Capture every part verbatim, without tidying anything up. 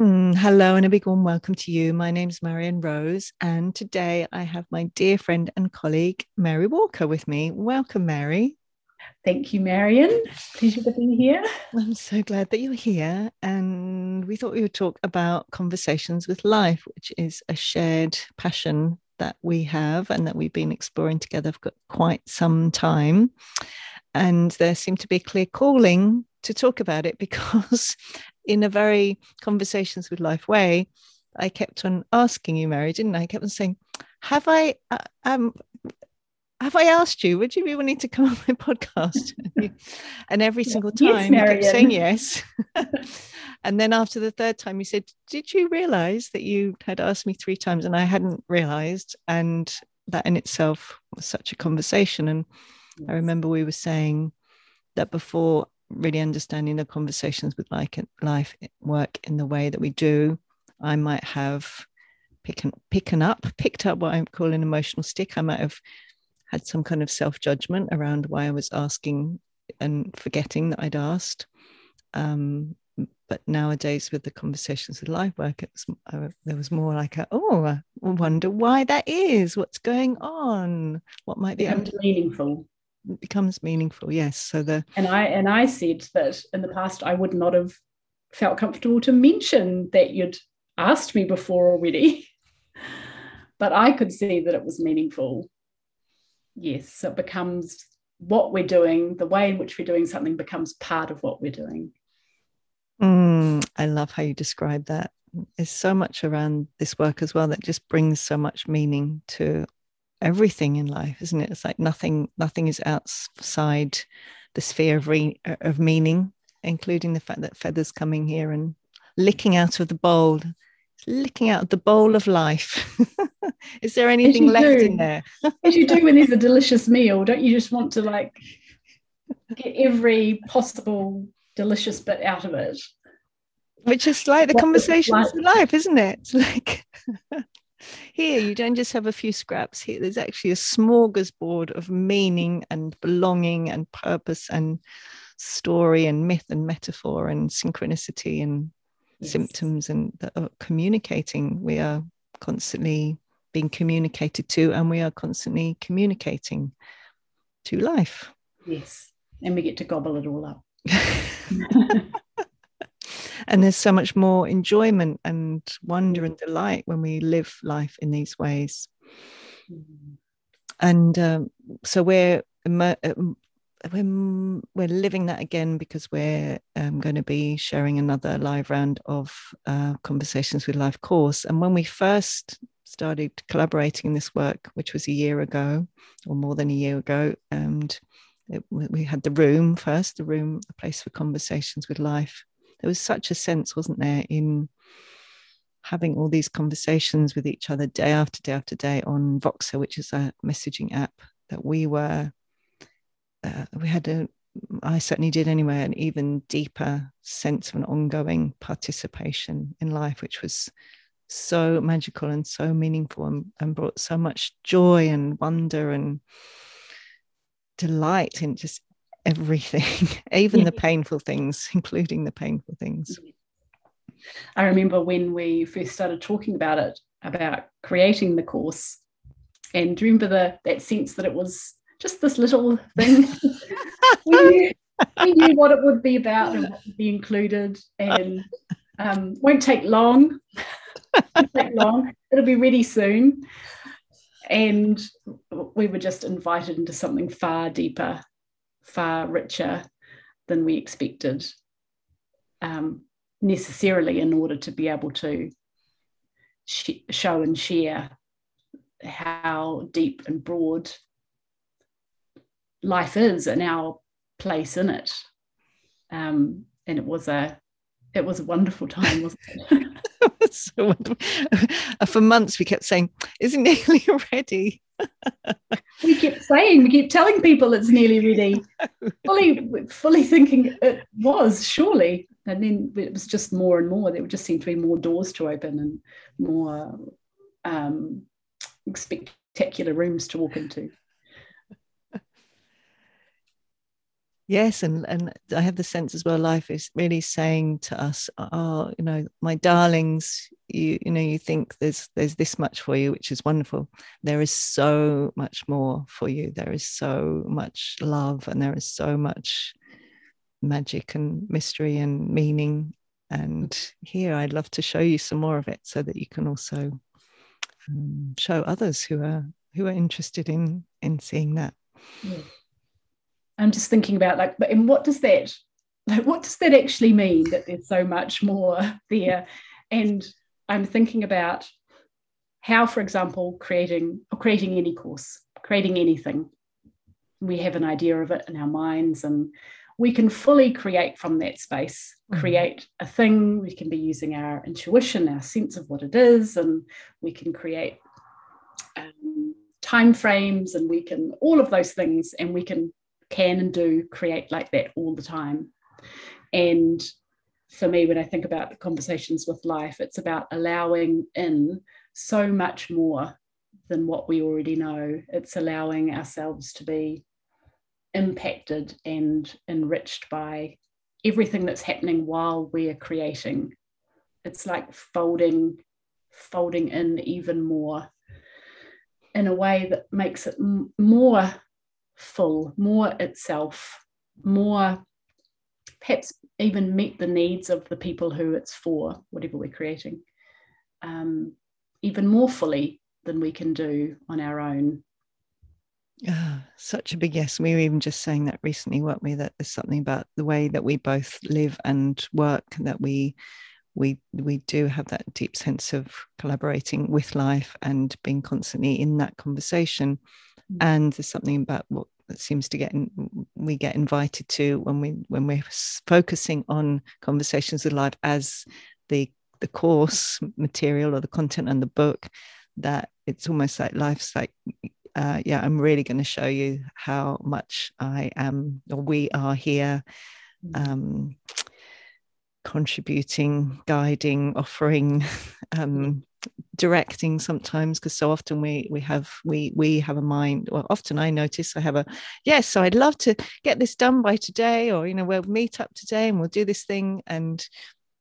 Mm, hello and a big warm welcome to you. My name's Marion Rose, and today I have my dear friend and colleague Mary Walker with me. Welcome, Mary. Thank you, Marion. Pleasure to be here. I'm so glad that you're here, and we thought we would talk about Conversations with Life, which is a shared passion that we have and that we've been exploring together for quite some time. And there seemed to be a clear calling to talk about it because in a very Conversations with Life way, I kept on asking you, Mary, didn't I? I kept on saying, have I uh, um, have I asked you, would you be wanting to come on my podcast? And every single time yes, you kept saying yes. And then after the third time you said, did you realise that you had asked me three times? And I hadn't realised. And that in itself was such a conversation. And yes. I remember we were saying that before really understanding the Conversations with like life work in the way that we do, I might have picking picking up picked up what I call an emotional stick. I might have had some kind of self-judgment around why I was asking and forgetting that I'd asked, um but nowadays with the Conversations with Life work, it was, I, there was more like a, oh I wonder why that is, what's going on, what might be under- meaningful becomes meaningful. Yes. So the and I and I said that in the past I would not have felt comfortable to mention that you'd asked me before already, but I could see that it was meaningful. Yes, so it becomes what we're doing, the way in which we're doing something becomes part of what we're doing. Mm, I love how you describe that. There's so much around this work as well that just brings so much meaning to everything in life, isn't it? It's like nothing nothing is outside the sphere of re- of meaning, including the fact that feathers coming here and licking out of the bowl licking out of the bowl of life. Is there anything left do. in there? As you do when there's a delicious meal, don't you just want to like get every possible delicious bit out of it, which is like the what Conversations with Life, isn't it? It's like here, you don't just have a few scraps. Here, there's actually a smorgasbord of meaning and belonging and purpose and story and myth and metaphor and synchronicity and yes. symptoms and uh, communicating. We are constantly being communicated to, and we are constantly communicating to life. Yes, and we get to gobble it all up. And there's so much more enjoyment and wonder and delight when we live life in these ways. Mm-hmm. And um, so we're, we're we're living that again because we're um, going to be sharing another live round of uh, Conversations with Life course. And when we first started collaborating in this work, which was a year ago or more than a year ago, and it, we had the room first, the room, a place for Conversations with Life. There was such a sense, wasn't there, in having all these conversations with each other day after day after day on Voxer, which is a messaging app that we were, uh, we had a, I certainly did anyway, an even deeper sense of an ongoing participation in life, which was so magical and so meaningful and, and brought so much joy and wonder and delight in just everything, even yeah. the painful things, including the painful things. I remember when we first started talking about it, about creating the course, and do you remember the, that sense that it was just this little thing? we, we knew what it would be about and what would be included, and um, won't take long. won't take long. It'll be ready soon. And we were just invited into something far deeper, far richer than we expected um, necessarily in order to be able to sh- show and share how deep and broad life is and our place in it. Um, and it was a it was a wonderful time, wasn't it? It was so wonderful. For months we kept saying, is it nearly ready? we kept saying we kept telling people it's nearly ready, fully fully thinking it was surely, and then it was just more and more. There would just seem to be more doors to open and more um, spectacular rooms to walk into. Yes, and, and I have the sense as well, life is really saying to us, oh, you know, my darlings, you you know, you think there's there's this much for you, which is wonderful. There is so much more for you. There is so much love, and there is so much magic and mystery and meaning. And here I'd love to show you some more of it so that you can also um, show others who are who are interested in, in seeing that. Yeah. I'm just thinking about, like, but and what does that, like, what does that actually mean, that there's so much more there? And I'm thinking about how, for example, creating or creating any course, creating anything, we have an idea of it in our minds, and we can fully create from that space, create a thing. We can be using our intuition, our sense of what it is, and we can create um, time frames, and we can all of those things, and we can can and do create like that all the time. And for me, when I think about the conversations with life, it's about allowing in so much more than what we already know. It's allowing ourselves to be impacted and enriched by everything that's happening while we're creating. It's like folding, folding in even more in a way that makes it m- more full, more itself, more perhaps even meet the needs of the people who it's for, whatever we're creating, um, even more fully than we can do on our own. Oh, such a big yes. We were even just saying that recently, weren't we, that there's something about the way that we both live and work, that we we we do have that deep sense of collaborating with life and being constantly in that conversation. And there's something about what seems to get in, we get invited to when we when we're focusing on Conversations with Life as the the course material or the content and the book, that it's almost like life's like, uh, yeah, I'm really going to show you how much I am, or we are here, um, contributing, guiding, offering. Um, directing sometimes, because so often we we have we we have a mind, well, often I notice I have a yes, so I'd love to get this done by today, or you know, we'll meet up today and we'll do this thing. And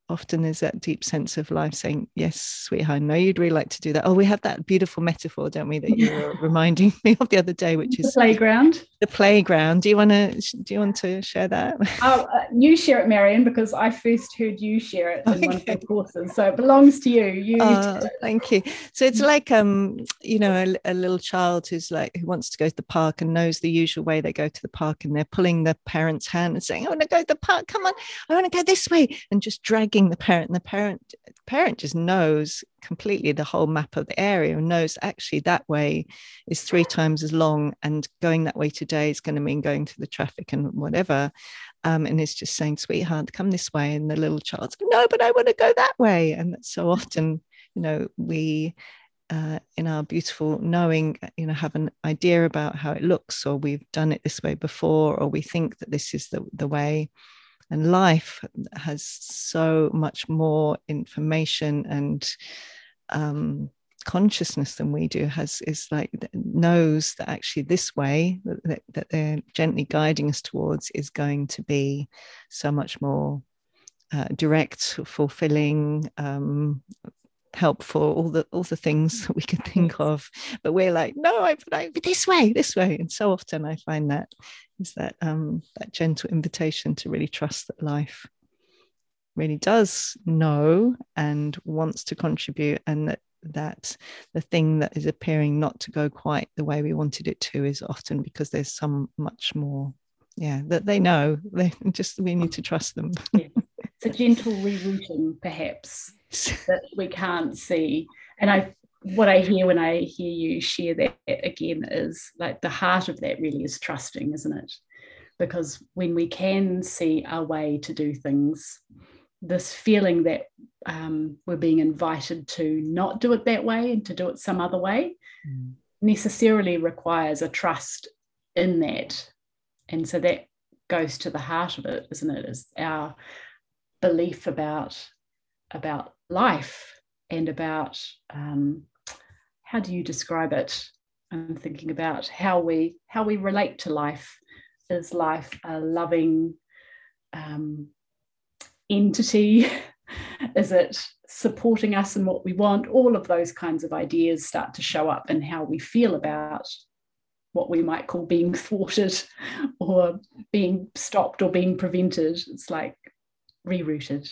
often there's that deep sense of life saying, yes, sweetheart, I know you'd really like to do that. Oh, we have that beautiful metaphor, don't we, that you were reminding me of the other day, which the is playground the playground. Do you want to do you want to share that? Oh, uh, you share it, Marion, because I first heard you share it in okay. one of the courses, so it belongs to you. You oh, thank you. So it's like um you know, a, a little child who's like who wants to go to the park and knows the usual way they go to the park, and they're pulling their parents' hand and saying, I want to go to the park, come on, I want to go this way, and just dragging the parent, and the parent the parent just knows completely the whole map of the area and knows actually that way is three times as long, and going that way today is going to mean going through the traffic and whatever, um, and it's just saying, sweetheart, come this way, and the little child's, no, but I want to go that way. And that's so often, you know, we uh, in our beautiful knowing, you know, have an idea about how it looks, or we've done it this way before, or we think that this is the, the way. And life has so much more information and um, consciousness than we do, has is like knows that actually this way that, that they're gently guiding us towards is going to be so much more uh, direct, fulfilling, um, helpful, all the all the things that we could think of. But we're like, no, I, I this way, this way. And so often I find that is that um that gentle invitation to really trust that life really does know and wants to contribute, and that that the thing that is appearing not to go quite the way we wanted it to is often because there's some much more, yeah, that they know. They just, we need to trust them. Yeah. It's a gentle rerouting, perhaps, that we can't see. And I what I hear when I hear you share that again is like the heart of that really is trusting, isn't it? Because when we can see our way to do things, this feeling that um, we're being invited to not do it that way and to do it some other way mm. necessarily requires a trust in that. And so that goes to the heart of it, isn't it? Is our belief about about life and about um, how do you describe it? I'm thinking about how we how we relate to life, is life a loving um, entity? Is it supporting us in what we want? All of those kinds of ideas start to show up in how we feel about what we might call being thwarted or being stopped or being prevented. It's like rerouted,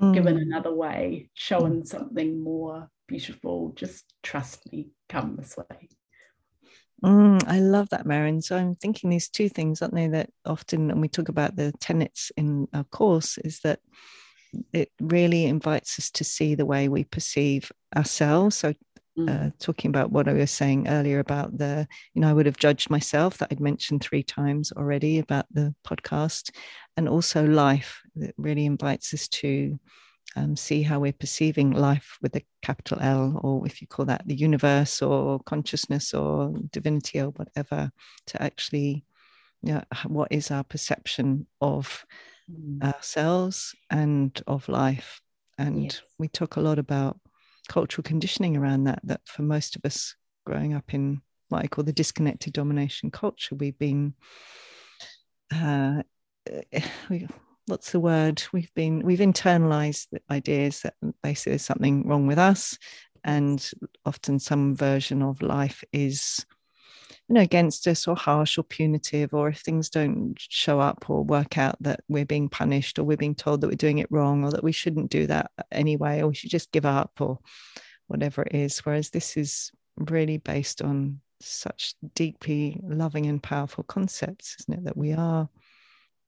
mm. given another way, shown something more beautiful. Just trust me, come this way. Mm, I love that, Marion. So I'm thinking these two things, aren't they, that often when we talk about the tenets in our course is that it really invites us to see the way we perceive ourselves. So Uh, talking about what I was saying earlier about the, you know, I would have judged myself that I'd mentioned three times already about the podcast, and also life that really invites us to um, see how we're perceiving life with a capital L, or if you call that the universe or consciousness or divinity or whatever, to actually, you know, what is our perception of mm. ourselves and of life. And yes. we talk a lot about cultural conditioning around that, that for most of us growing up in what I call the disconnected domination culture, we've been uh we, what's the word we've been we've internalized the ideas that basically there's something wrong with us, and often some version of life is, you know, against us or harsh or punitive, or if things don't show up or work out that we're being punished, or we're being told that we're doing it wrong, or that we shouldn't do that anyway, or we should just give up, or whatever it is. Whereas this is really based on such deeply loving and powerful concepts, isn't it, that we are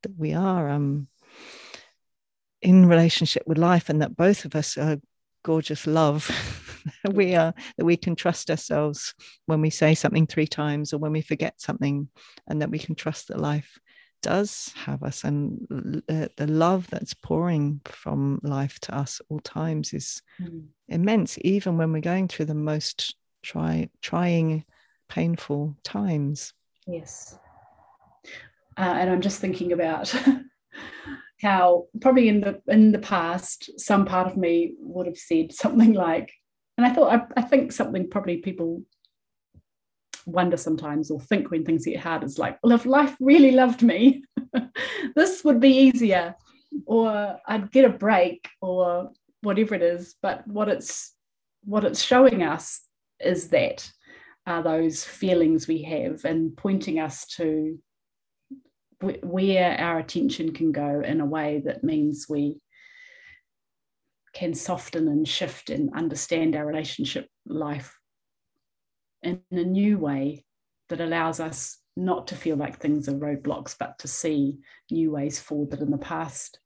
that we are um in relationship with life, and that both of us are gorgeous love. We are, that we can trust ourselves when we say something three times or when we forget something, and that we can trust that life does have us, and uh, the love that's pouring from life to us at all times is mm. immense, even when we're going through the most try, trying, painful times. Yes. Uh, and I'm just thinking about how probably in the in the past, some part of me would have said something like, and I thought, I, I think something probably people wonder sometimes or think when things get hard is like, well, if life really loved me, this would be easier, or I'd get a break, or whatever it is. But what it's what it's showing us is that are those feelings we have, and pointing us to wh- where our attention can go in a way that means we can soften and shift and understand our relationship life in a new way that allows us not to feel like things are roadblocks, but to see new ways forward that in the past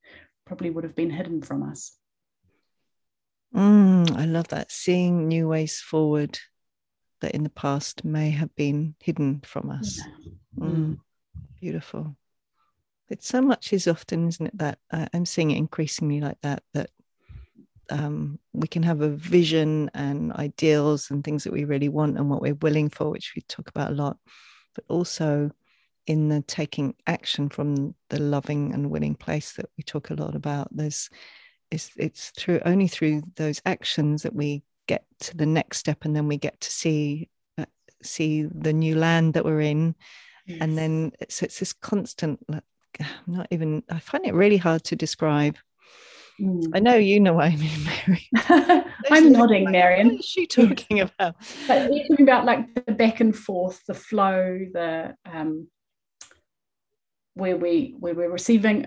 probably would have been hidden from us. Mm, I love that. Seeing new ways forward that in the past may have been hidden from us. Yeah. Mm, beautiful. But so much is often, isn't it, that uh, I'm seeing it increasingly like that, that Um, we can have a vision and ideals and things that we really want and what we're willing for, which we talk about a lot, but also in the taking action from the loving and willing place that we talk a lot about. There's it's, it's through only through those actions that we get to the next step, and then we get to see uh, see the new land that we're in. Yes. And then so it's this constant, like, not even I find it really hard to describe. Mm. I know you know what I mean, Mary. I'm nodding, like, Marion. What is she talking about? But you're talking about like the back and forth, the flow, the um, where we where we're receiving.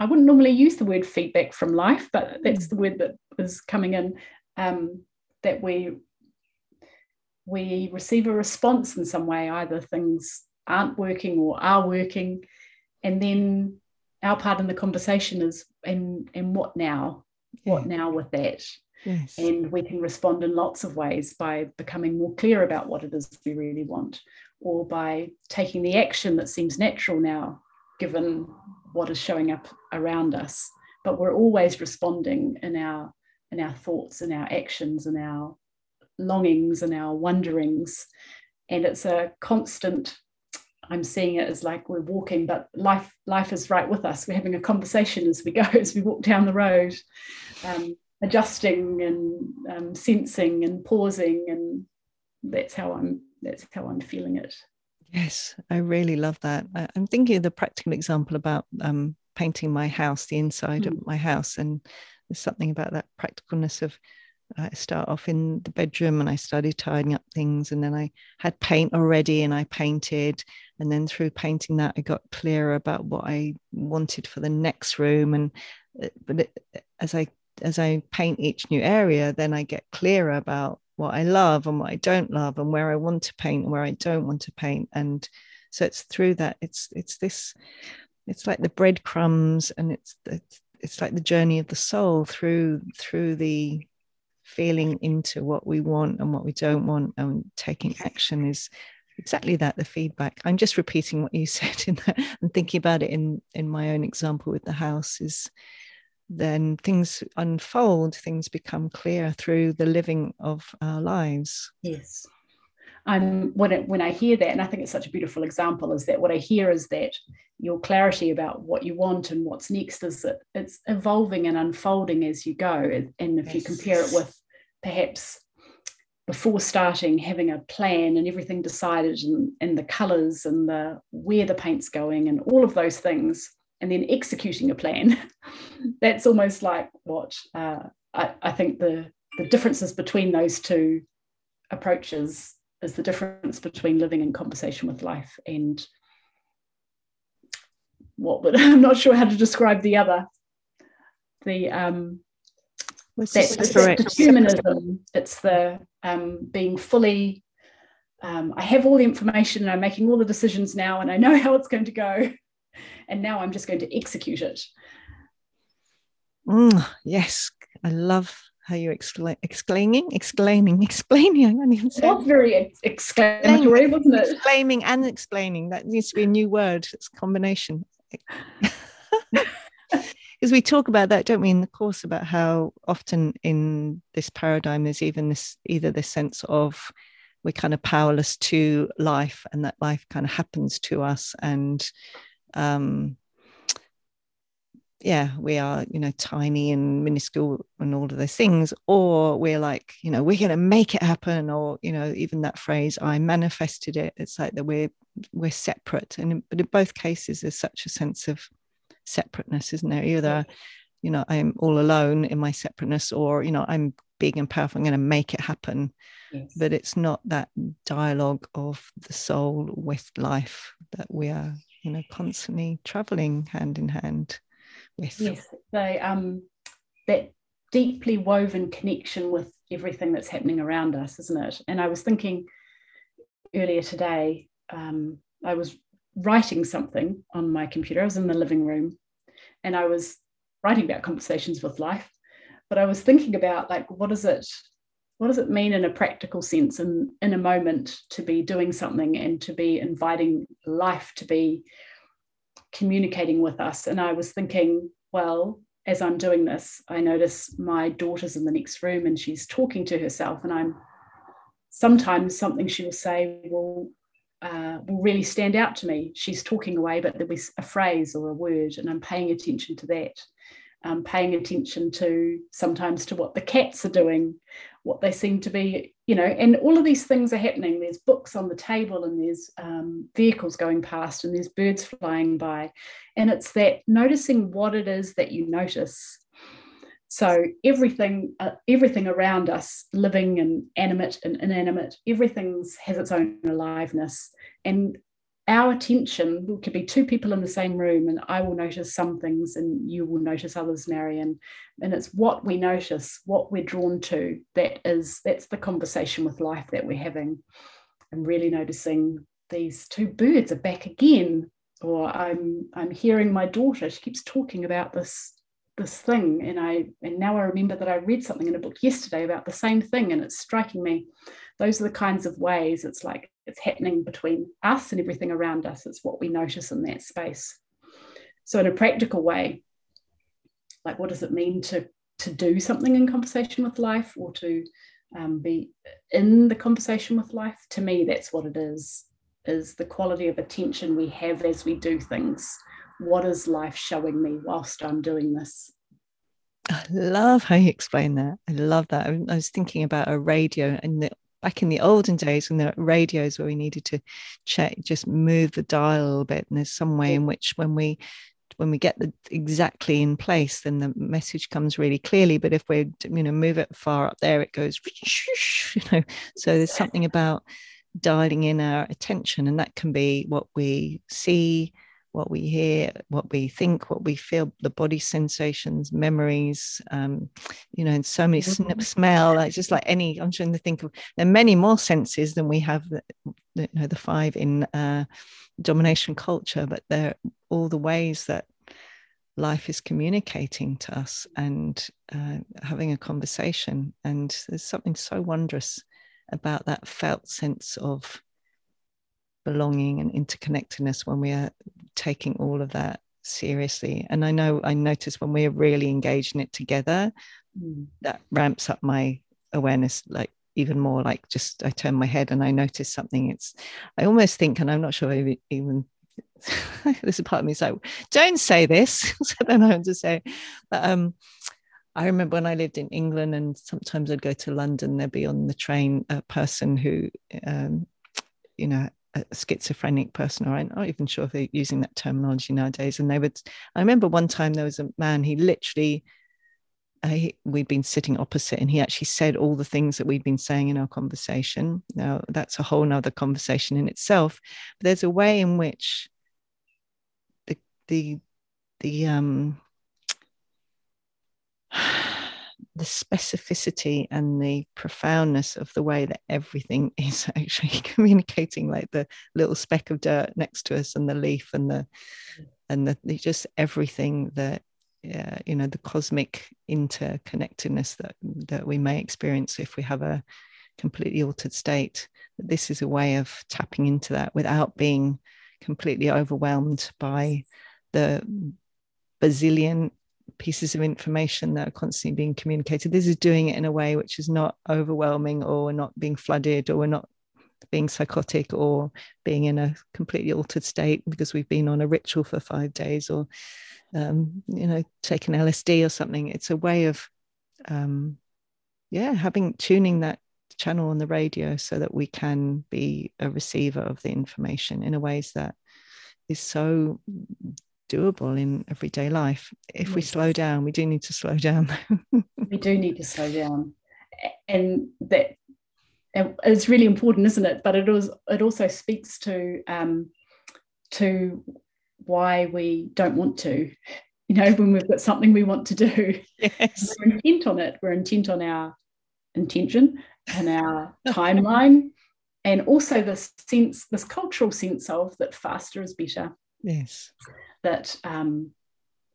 I wouldn't normally use the word feedback from life, but that's the word that is coming in. Um, that we we receive a response in some way, either things aren't working or are working, and then our part in the conversation is, and and what now? Yeah. What now with that? Yes. And we can respond in lots of ways by becoming more clear about what it is we really want, or by taking the action that seems natural now, given what is showing up around us. But we're always responding in our in our thoughts, in our actions, in our longings, in our wonderings. And it's a constant. I'm seeing it as like we're walking, but life life is right with us. We're having a conversation as we go, as we walk down the road, um, adjusting and um, sensing and pausing, and that's how I'm that's how I'm feeling it. Yes, I really love that. I, I'm thinking of the practical example about um, painting my house, the inside mm. of my house. And there's something about that practicalness of uh, I start off in the bedroom and I started tidying up things, and then I had paint already and I painted. And then through painting that, I got clearer about what I wanted for the next room. And but it, as I as I paint each new area, then I get clearer about what I love and what I don't love, and where I want to paint and where I don't want to paint. And so it's through that, it's it's this, it's like the breadcrumbs, and it's it's, it's like the journey of the soul through through the feeling into what we want and what we don't want, and taking action is exactly that, the feedback. I'm just repeating what you said in that, and thinking about it in in my own example with the house is, then things unfold, things become clear through the living of our lives. Yes. Um, when, it, when I hear that, and I think it's such a beautiful example, is that what I hear is that your clarity about what you want and what's next is that it's evolving and unfolding as you go. And if yes. you compare it with perhaps before starting, having a plan and everything decided, and, and the colours and the where the paint's going and all of those things, and then executing a plan, that's almost like what uh, I, I think the, the differences between those two approaches is the difference between living in conversation with life and what, but I'm not sure how to describe the other. The um, that, it's determinism, it's the um, being fully, um, I have all the information and I'm making all the decisions now and I know how it's going to go. And now I'm just going to execute it. Mm, yes, I love how you're excla- exclaiming, exclaiming, explaining. I don't even say it. Very exclamatory, wasn't it? Exclaiming and explaining. That needs to be a new word. It's a combination. Because we talk about that, don't we, in the course, about how often in this paradigm there's even this, either this sense of we're kind of powerless to life and that life kind of happens to us, and um yeah we are, you know, tiny and minuscule and all of those things, or we're like, you know, we're going to make it happen, or, you know, even that phrase, I manifested it. It's like that we're we're separate, and but in both cases there's such a sense of separateness, isn't there? Either, you know, I'm all alone in my separateness, or, you know, I'm big and powerful, I'm going to make it happen. Yes. But it's not that dialogue of the soul with life that we are, you know, constantly travelling hand in hand with. Yes, they, um, that deeply woven connection with everything that's happening around us, isn't it? And I was thinking earlier today, um, I was writing something on my computer. I was in the living room and I was writing about conversations with life, but I was thinking about, like, what is it, what does it mean in a practical sense and in a moment to be doing something and to be inviting life to be communicating with us? And I was thinking, well, as I'm doing this, I notice my daughter's in the next room and she's talking to herself, and I'm sometimes something she will say will uh, will really stand out to me. She's talking away, but there'll be a phrase or a word, and I'm paying attention to that. Um, paying attention to sometimes to what the cats are doing, what they seem to be, you know, and all of these things are happening. There's books on the table and there's um, vehicles going past and there's birds flying by. And it's that noticing what it is that you notice. So everything, uh, everything around us, living and animate and inanimate, everything has its own aliveness. And our attention could be two people in the same room, and I will notice some things and you will notice others, Marion. And it's what we notice, what we're drawn to, that is, that's the conversation with life that we're having. I'm really noticing these two birds are back again, or I'm I'm hearing my daughter, she keeps talking about this this thing, and I and now I remember that I read something in a book yesterday about the same thing, and it's striking me. Those are the kinds of ways it's like it's happening between us and everything around us. It's what we notice in that space. So in a practical way, like, what does it mean to to do something in conversation with life, or to um, be in the conversation with life? To me, that's what it is, is the quality of attention we have as we do things. What is life showing me whilst I'm doing this? I love how you explain that. I love that. I was thinking about a radio and the back in the olden days when there were radios where we needed to check, just move the dial a little bit. And there's some way in which when we when we get the exactly in place, then the message comes really clearly. But if we, you know, move it far up there, it goes, you know. So there's something about dialing in our attention, and that can be what we see, what we hear, what we think, what we feel, the body sensations, memories, um, you know, and so many snip smell, like just like any, I'm trying to think of, there are many more senses than we have, the, you know, the five in uh, domination culture, but they're all the ways that life is communicating to us and uh, having a conversation. And there's something so wondrous about that felt sense of belonging and interconnectedness when we are taking all of that seriously. And I know I notice when we're really engaged in it together, mm. that ramps up my awareness, like even more, like just I turn my head and I notice something. It's, I almost think, and I'm not sure I even this is part of me is like, don't say this. So then I have to say, but um I remember when I lived in England, and sometimes I'd go to London, there'd be on the train a person who um you know a schizophrenic person, or I'm not even sure if they're using that terminology nowadays. And they would, I remember one time there was a man, he literally, uh, he, we'd been sitting opposite, and he actually said all the things that we'd been saying in our conversation. Now that's a whole nother conversation in itself, but there's a way in which the, the, the, um, the specificity and the profoundness of the way that everything is actually communicating, like the little speck of dirt next to us and the leaf and the and the, the just everything that uh, you know, the cosmic interconnectedness that that we may experience if we have a completely altered state. This is a way of tapping into that without being completely overwhelmed by the bazillion pieces of information that are constantly being communicated. This is doing it in a way which is not overwhelming, or we're not being flooded, or we're not being psychotic, or being in a completely altered state because we've been on a ritual for five days, or um, you know, taken L S D or something. It's a way of um, yeah having, tuning that channel on the radio so that we can be a receiver of the information in a ways that is so doable in everyday life. If we slow down, we do need to slow down. We do need to slow down, and that and it's really important, isn't it? But it was, it also speaks to um, to why we don't want to, you know, when we've got something we want to do. Yes, we're intent on it. We're intent on our intention and our timeline, and also this sense, this cultural sense of that faster is better. Yes. That um,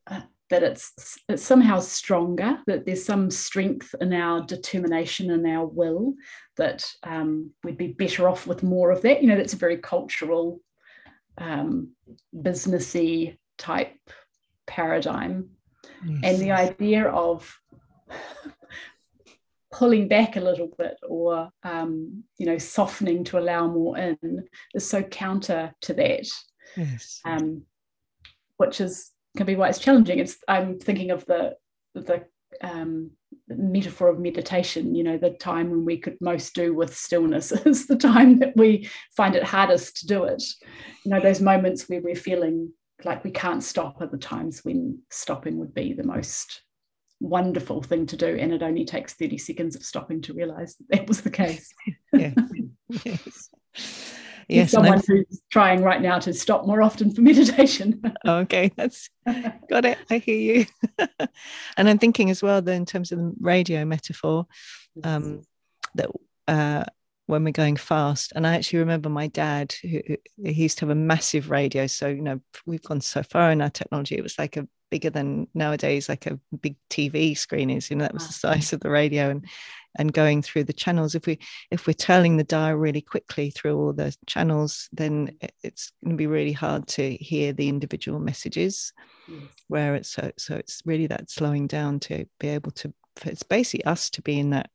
uh, that it's, it's somehow stronger, that there's some strength in our determination and our will, that um, we'd be better off with more of that. You know, that's a very cultural, um, businessy type paradigm. Yes. And the idea of pulling back a little bit, or, um, you know, softening to allow more in, is so counter to that. Yes. Um, which is can be why it's challenging. It's I'm thinking of the the um, metaphor of meditation. You know, the time when we could most do with stillness is the time that we find it hardest to do it. You know, those moments where we're feeling like we can't stop are the times when stopping would be the most wonderful thing to do, and it only takes thirty seconds of stopping to realise that that was the case. Yeah. Yes. Yes, someone who's trying right now to stop more often for meditation. Okay, that's got it. I hear you. And I'm thinking as well that in terms of the radio metaphor, um, that uh, when we're going fast, and I actually remember my dad, who, who he used to have a massive radio. So, you know, we've gone so far in our technology. It was like a bigger than nowadays, like a big T V screen is, you know, that was the size of the radio. And and going through the channels, if we if we're turning the dial really quickly through all the channels, then it's going to be really hard to hear the individual messages. Yes. Where it's so so it's really that slowing down to be able to, it's basically us to be in that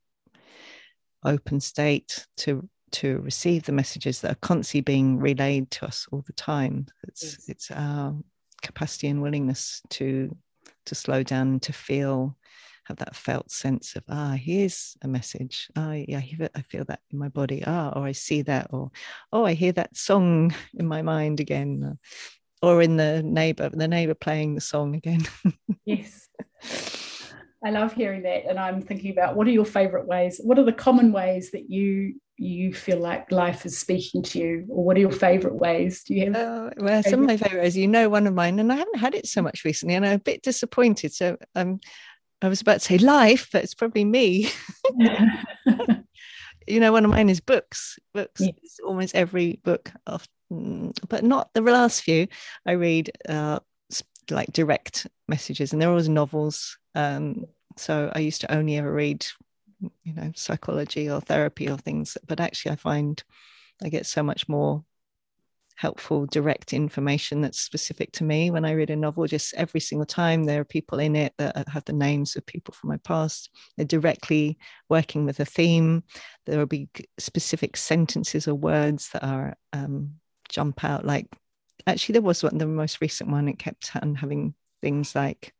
open state to to receive the messages that are constantly being relayed to us all the time. It's yes. It's our capacity and willingness to to slow down and to feel, have that felt sense of, ah, here's a message. Ah, yeah, I feel, I feel that in my body. Ah, or I see that, or, oh, I hear that song in my mind again, or in the neighbour, the neighbour playing the song again. Yes. I love hearing that. And I'm thinking about, what are your favourite ways? What are the common ways that you you feel like life is speaking to you? Or what are your favourite ways? Do you have? Uh, well, some of my favourite ways, you know, one of mine, and I haven't had it so much recently, and I'm a bit disappointed. So um, I was about to say life, but it's probably me. You know, one of mine is books. Books, yes. It's almost every book, often, but not the last few. I read uh, like direct messages, and they're always novels. Um, so I used to only ever read, you know, psychology or therapy or things, but actually I find I get so much more helpful direct information that's specific to me when I read a novel. Just every single time there are people in it that have the names of people from my past. They're directly working with a theme. There will be specific sentences or words that are um, jump out. Like actually there was one, the most recent one, it kept on having things like,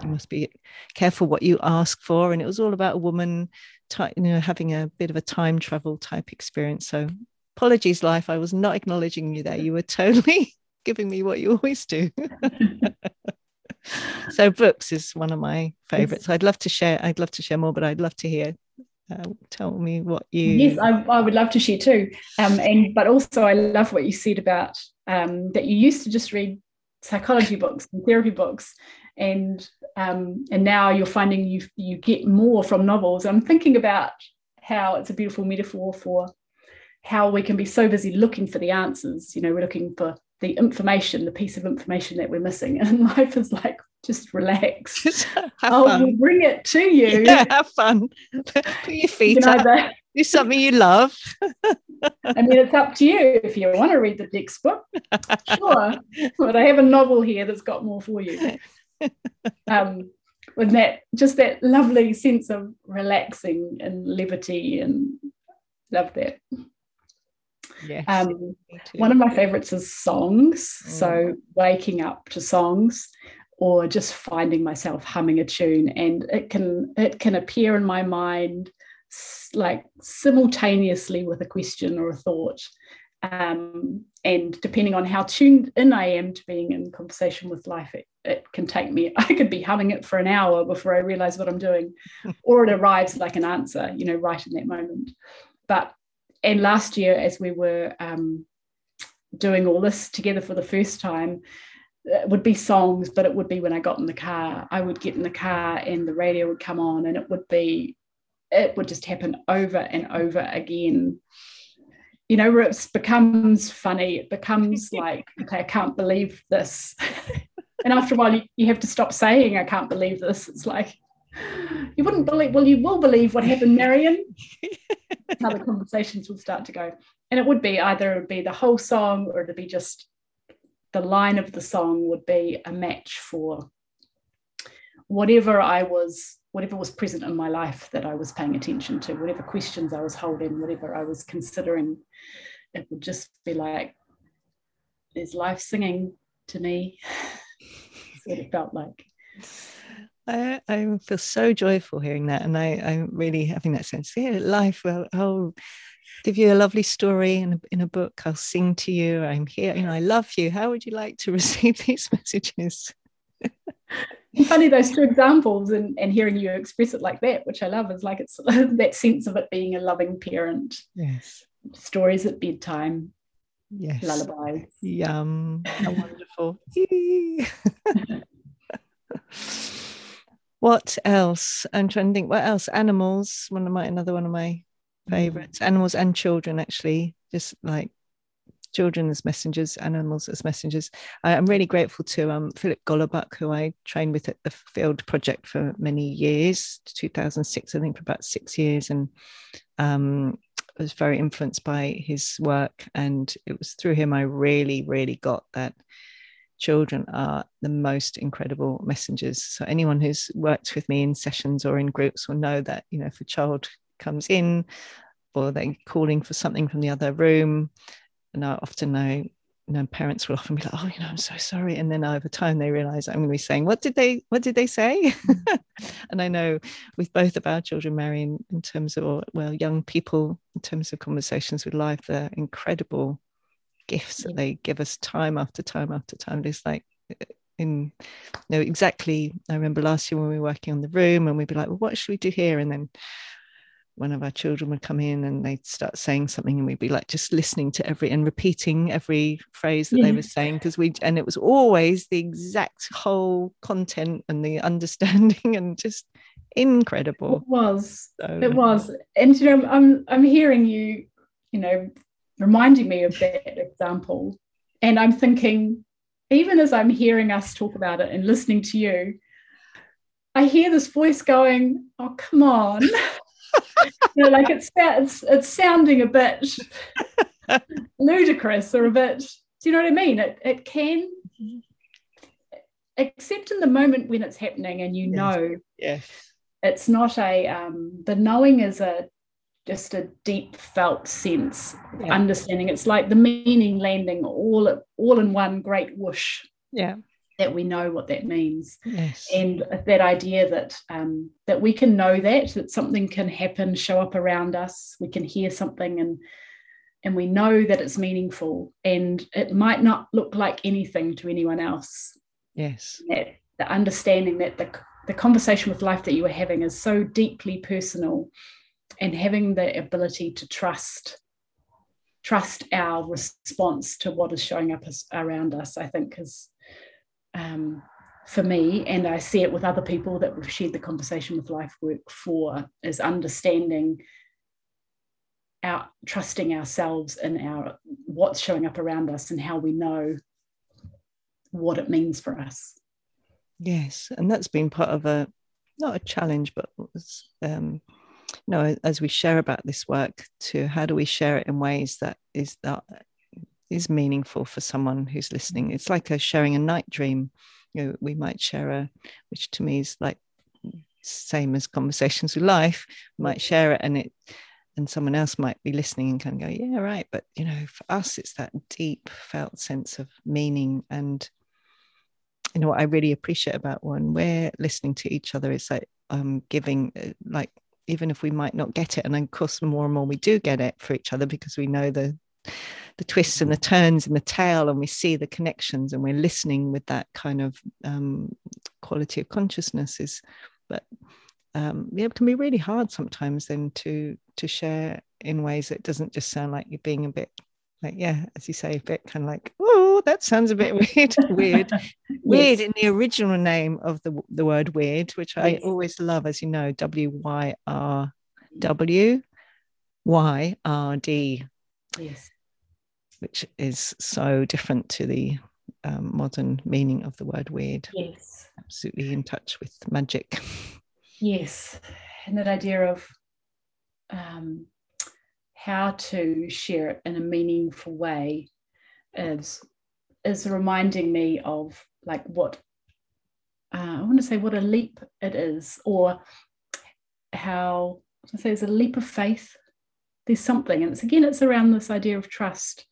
you must be careful what you ask for. And it was all about a woman, ty- you know, having a bit of a time travel type experience. So apologies, life. I was not acknowledging you there. You were totally giving me what you always do. So books is one of my favourites. Yes. I'd love to share. I'd love to share more, but I'd love to hear. Uh, tell me what you. Yes, I, I would love to share too. Um, and but also I love what you said about um, that you used to just read psychology books and therapy books. And um, and now you're finding you you get more from novels. I'm thinking about how it's a beautiful metaphor for how we can be so busy looking for the answers. You know, we're looking for the information, the piece of information that we're missing. And life is like, just relax. Just have oh, fun. We'll bring it to you. Yeah, have fun. Put your feet you know, up. The... Do something you love. I mean, it's up to you if you want to read the next book. Sure. But I have a novel here that's got more for you. Um, with that, just that lovely sense of relaxing and liberty, and love that. Yes, um, one of my favourites is songs. Mm. So waking up to songs, or just finding myself humming a tune, and it can it can appear in my mind like simultaneously with a question or a thought. Um, and depending on how tuned in I am to being in conversation with life, it, it can take me, I could be humming it for an hour before I realise what I'm doing, or it arrives like an answer, you know, right in that moment. But, and last year, as we were um, doing all this together for the first time, it would be songs, but it would be when I got in the car. I would get in the car and the radio would come on, and it would be, it would just happen over and over again. You know, where it becomes funny, it becomes like, okay, I can't believe this. And after a while, you, you have to stop saying, I can't believe this. It's like, you wouldn't believe, well, you will believe what happened, Marion. That's how the conversations will start to go. And it would be either it would be the whole song, or it would be just the line of the song would be a match for whatever I was, whatever was present in my life that I was paying attention to, whatever questions I was holding, whatever I was considering. It would just be like, there's life singing to me. That's what it felt like. I, I feel so joyful hearing that, and I, I'm really having that sense, yeah, life, well, I'll give you a lovely story in a, in a book, I'll sing to you, I'm here, you know, I love you, how would you like to receive these messages? Funny, those two examples, and, and hearing you express it like that, which I love, is like it's that sense of it being a loving parent. Yes. Stories at bedtime. Yes. Lullabies. Yum. How wonderful. What else? I'm trying to think. What else? Animals. One of my another one of my favourites. Mm. Animals and children, actually. Just like children as messengers, animals as messengers. I'm really grateful to um, Philip Gollabuck, who I trained with at the Field Project for many years, two thousand six, I think, for about six years, and um, I was very influenced by his work. And it was through him I really, really got that children are the most incredible messengers. So anyone who's worked with me in sessions or in groups will know that, you know, if a child comes in or they're calling for something from the other room, and I often know you know, parents will often be like, oh, you know, I'm so sorry. And then over time they realize I'm going to be saying, what did they, what did they say? And I know with both of our children, Marion, in terms of, or, well, young people, in terms of Conversations with Life, they're incredible gifts yeah. that they give us time after time after time. It's like, in, you know, exactly. I remember last year when we were working on the room and we'd be like, well, what should we do here? And then one of our children would come in and they'd start saying something and we'd be like just listening to every and repeating every phrase that yeah. they were saying, because we, and it was always the exact whole content and the understanding, and just incredible. It was, so, it was. And you know, I'm I'm hearing you, you know, reminding me of that example, and I'm thinking, even as I'm hearing us talk about it and listening to you, I hear this voice going, oh, come on. You know, like it's, it's it's sounding a bit ludicrous or a bit, do you know what I mean? It it can, except in the moment when it's happening, and you know, yes. it's not a um, the knowing is a just a deep felt sense of yeah. understanding. It's like the meaning landing all all in one great whoosh. Yeah. That we know what that means, yes. and that idea that um, that we can know that that something can happen, show up around us. We can hear something, and and we know that it's meaningful, and it might not look like anything to anyone else. Yes, that the understanding that the the conversation with life that you are having is so deeply personal, and having the ability to trust. Trust our response to what is showing up as, around us, I think, is. Um, for me, and I see it with other people that we've shared the Conversation with Life work for, is understanding our trusting ourselves in our what's showing up around us and how we know what it means for us. Yes, and that's been part of a not a challenge, but was, um, you know, as we share about this work, to how do we share it in ways that is that. is meaningful for someone who's listening. It's like a sharing a night dream. You know, we might share a, which to me is like same as Conversations with Life. We might share it, and it, and someone else might be listening and kind of go, yeah, right. But you know, for us, it's that deep felt sense of meaning. And you know what I really appreciate about when we're listening to each other is like um, giving, like even if we might not get it, and of course more and more we do get it for each other, because we know the. the twists and the turns and the tale, and we see the connections, and we're listening with that kind of um, quality of consciousness is, but um, yeah, it can be really hard sometimes then to to share in ways that doesn't just sound like you're being a bit like, yeah, as you say, a bit kind of like, oh, that sounds a bit weird, weird, weird yes. in the original name of the the word weird, which I yes. always love, as you know, W Y R W Y R D. Yes. Which is so different to the um, modern meaning of the word weird. Yes. Absolutely in touch with magic. Yes. And that idea of um, how to share it in a meaningful way is, is reminding me of like what, uh, I want to say what a leap it is, or how, I say it's a leap of faith. There's something, and it's again, it's around this idea of trust,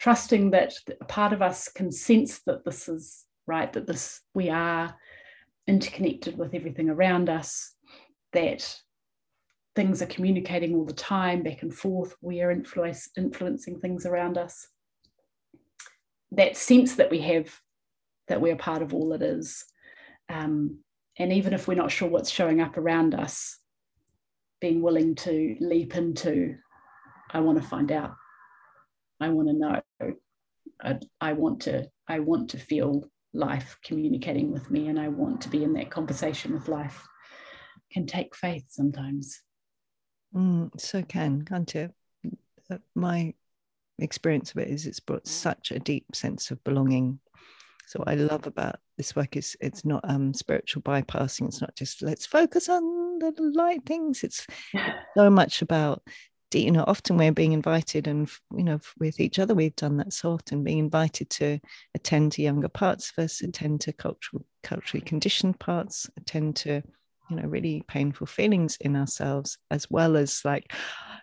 trusting that a part of us can sense that this is right, that this we are interconnected with everything around us, that things are communicating all the time, back and forth, we are influence, influencing things around us. That sense that we have, that we are part of all it is. Um, and even if we're not sure what's showing up around us, being willing to leap into, I want to find out, I want to know, I, I want to I want to feel life communicating with me, and I want to be in that conversation with life, can take faith sometimes. Mm, so can, can't it? My experience of it is it's brought such a deep sense of belonging. So what I love about this work is it's not um, spiritual bypassing. It's not just let's focus on the light things. It's so much about, you know, often we're being invited, and, you know, with each other, we've done that so often, being invited to attend to younger parts of us, attend to cultural, culturally conditioned parts, attend to, you know, really painful feelings in ourselves, as well as like,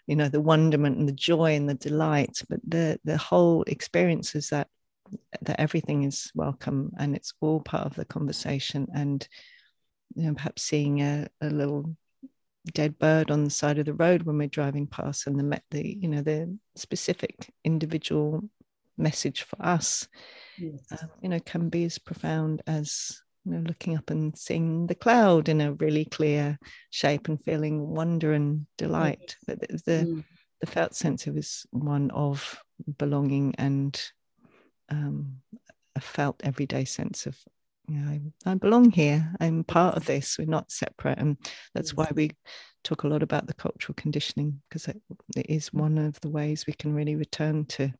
you know, the wonderment and the joy and the delight. But the the whole experience is that that everything is welcome and it's all part of the conversation. And, you know, perhaps seeing a, a little dead bird on the side of the road when we're driving past, and the, the you know, the specific individual message for us, yes. um, you know, can be as profound as, you know, looking up and seeing the cloud in a really clear shape and feeling wonder and delight. Yes. But the, the, mm. the felt sense of is one of belonging and um, a felt everyday sense of, you know, I, I belong here, I'm part of this, we're not separate. And that's yes. why we talk a lot about the cultural conditioning, because it, it is one of the ways we can really return to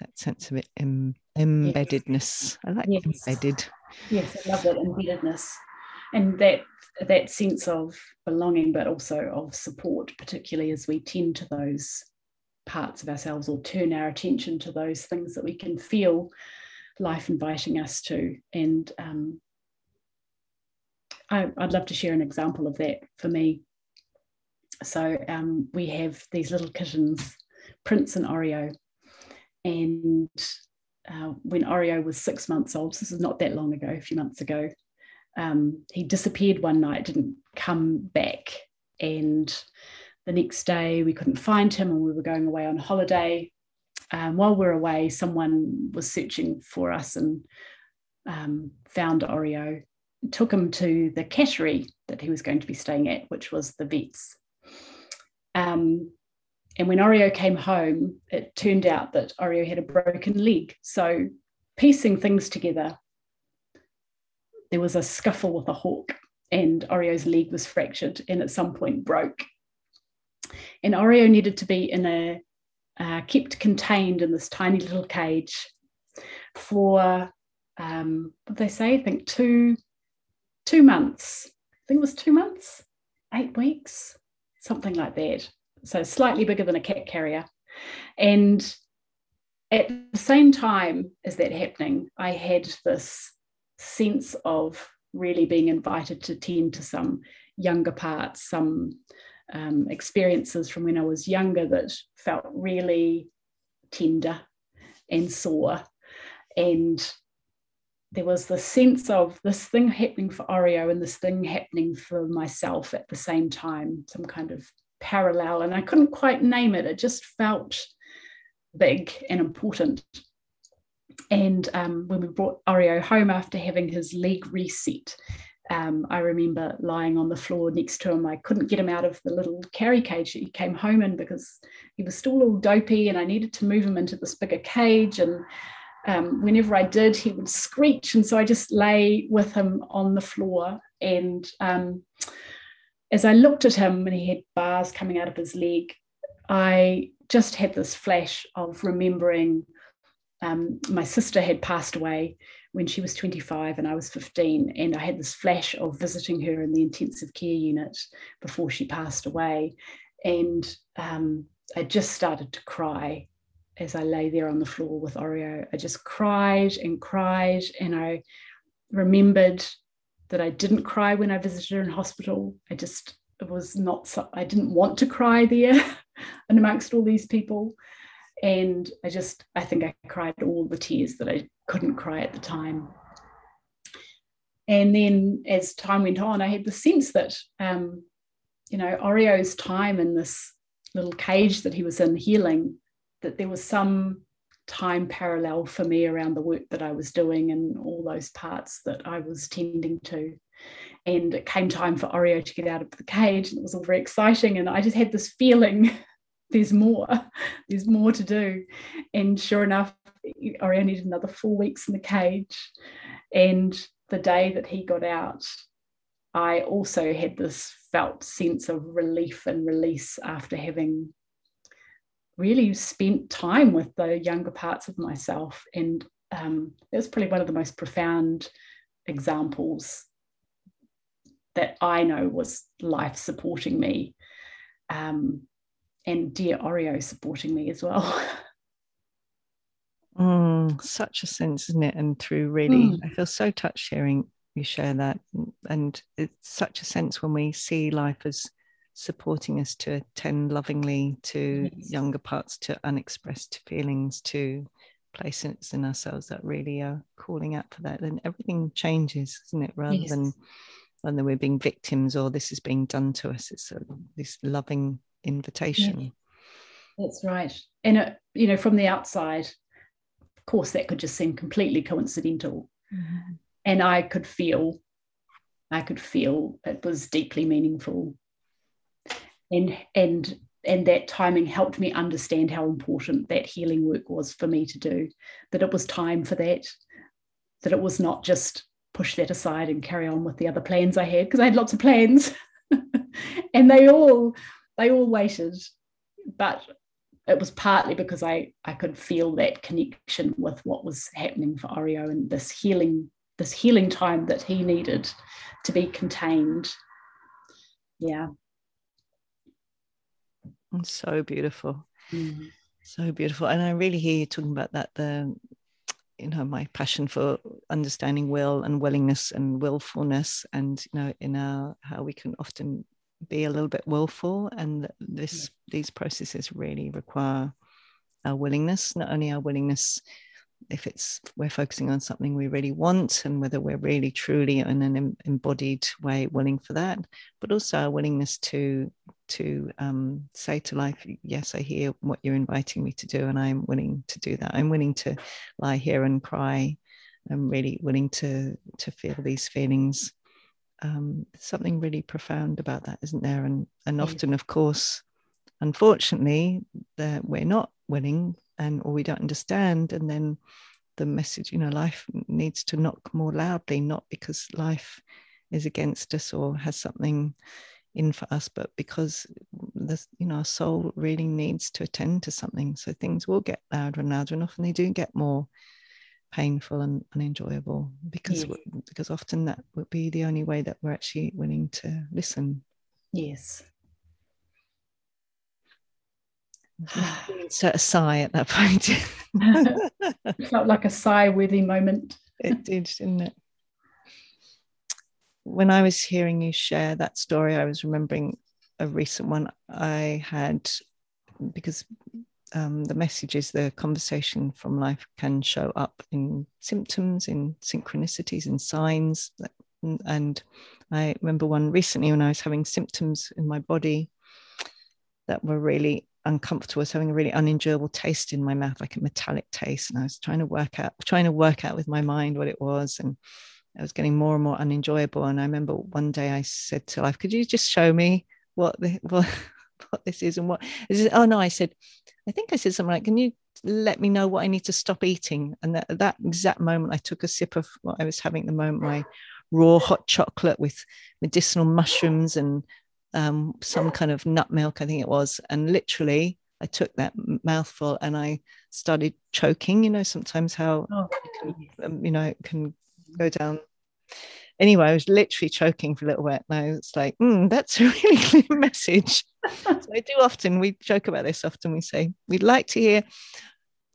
that sense of it, em, embeddedness. Yes. I like yes. embedded. Yes, I love that embeddedness, and that that sense of belonging, but also of support, particularly as we tend to those parts of ourselves or turn our attention to those things that we can feel life inviting us to. And um, I, I'd love to share an example of that for me. So um, we have these little kittens, Prince and Oreo. And uh, when Oreo was six months old, so this is not that long ago, a few months ago, um, he disappeared one night, didn't come back. And the next day we couldn't find him, and we were going away on holiday. Um, while we were away, someone was searching for us and um, found Oreo, took him to the cattery that he was going to be staying at, which was the vet's. Um, And when Oreo came home, it turned out that Oreo had a broken leg. So piecing things together, there was a scuffle with a hawk, and Oreo's leg was fractured and at some point broke. And Oreo needed to be in a uh, kept contained in this tiny little cage for, um, what did they say? I think two, two months. I think it was two months, eight weeks, something like that. So slightly bigger than a cat carrier. And at the same time as that happening, I had this sense of really being invited to tend to some younger parts, some um, experiences from when I was younger that felt really tender and sore. And there was the sense of this thing happening for Oreo and this thing happening for myself at the same time, some kind of parallel, and I couldn't quite name it. It just felt big and important. And um, when we brought Oreo home after having his leg reset, um, I remember lying on the floor next to him. I couldn't get him out of the little carry cage that he came home in because he was still all dopey, and I needed to move him into this bigger cage. And um, whenever I did, he would screech. And so I just lay with him on the floor, and um, as I looked at him, and he had bars coming out of his leg, I just had this flash of remembering um, my sister had passed away when she was twenty-five and I was fifteen, and I had this flash of visiting her in the intensive care unit before she passed away. And um, I just started to cry as I lay there on the floor with Oreo. I just cried and cried, and I remembered that I didn't cry when I visited her in hospital. I just, it was not, so, I didn't want to cry there and amongst all these people. And I just, I think I cried all the tears that I couldn't cry at the time. And then as time went on, I had the sense that, um, you know, Oreo's time in this little cage that he was in healing, that there was some time parallel for me around the work that I was doing and all those parts that I was tending to. And it came time for Oreo to get out of the cage, and it was all very exciting, and I just had this feeling there's more there's more to do. And sure enough, Oreo needed another four weeks in the cage, and the day that he got out, I also had this felt sense of relief and release after having really spent time with the younger parts of myself. And um, it was probably one of the most profound examples that I know was life supporting me, um, and dear Oreo supporting me as well. Mm, such a sense, isn't it? And through really, mm. I feel so touched hearing you share that. And it's such a sense when we see life as supporting us to attend lovingly to yes. younger parts, to unexpressed feelings, to places in ourselves that really are calling out for that, then everything changes, isn't it? Rather yes. than rather than we're being victims or this is being done to us, it's a, this loving invitation. Yeah. That's right. And, it, you know, from the outside, of course, that could just seem completely coincidental. Mm-hmm. And I could feel, I could feel it was deeply meaningful. And, and, and that timing helped me understand how important that healing work was for me to do, that it was time for that, that it was not just push that aside and carry on with the other plans I had, because I had lots of plans and they all, they all waited. But it was partly because I, I could feel that connection with what was happening for Oreo and this healing, this healing time that he needed to be contained. Yeah. And so beautiful. Mm. So beautiful. And I really hear you talking about that, the, you know, my passion for understanding will and willingness and willfulness, and, you know, in our, how we can often be a little bit willful, and this these processes really require our willingness, not only our willingness if it's we're focusing on something we really want and whether we're really truly in an embodied way willing for that, but also our willingness to to um say to life, yes, I hear what you're inviting me to do, and I'm willing to do that. I'm willing to lie here and cry. I'm really willing to to feel these feelings. Um, something really profound about that, isn't there? And and often, of course, unfortunately, that we're not willing, and or we don't understand, and then the message, you know, life needs to knock more loudly, not because life is against us or has something in for us, but because this, you know, our soul really needs to attend to something. So things will get louder and louder, and often they do get more painful and unenjoyable, because yes. because often that would be the only way that we're actually willing to listen. Yes. So a sigh at that point. It felt like a sigh-worthy moment. It did, didn't it? When I was hearing you share that story, I was remembering a recent one I had, because Um, the message is the conversation from life can show up in symptoms, in synchronicities, in signs. And I remember one recently when I was having symptoms in my body that were really uncomfortable. I was having a really unenjoyable taste in my mouth, like a metallic taste. And I was trying to work out, trying to work out with my mind what it was. And I was getting more and more unenjoyable. And I remember one day I said to life, could you just show me what the, what, what this is and what this is? Oh, no, I said... I think I said something like, can you let me know what I need to stop eating? And at that, that exact moment, I took a sip of what I was having at the moment, my raw hot chocolate with medicinal mushrooms and um, some kind of nut milk, I think it was. And literally, I took that mouthful and I started choking, you know, sometimes how, oh. you, can, you know, it can go down. Anyway, I was literally choking for a little bit, and I was like, mm, that's a really clear message. So I do often, we joke about this often, we say, we'd like to hear,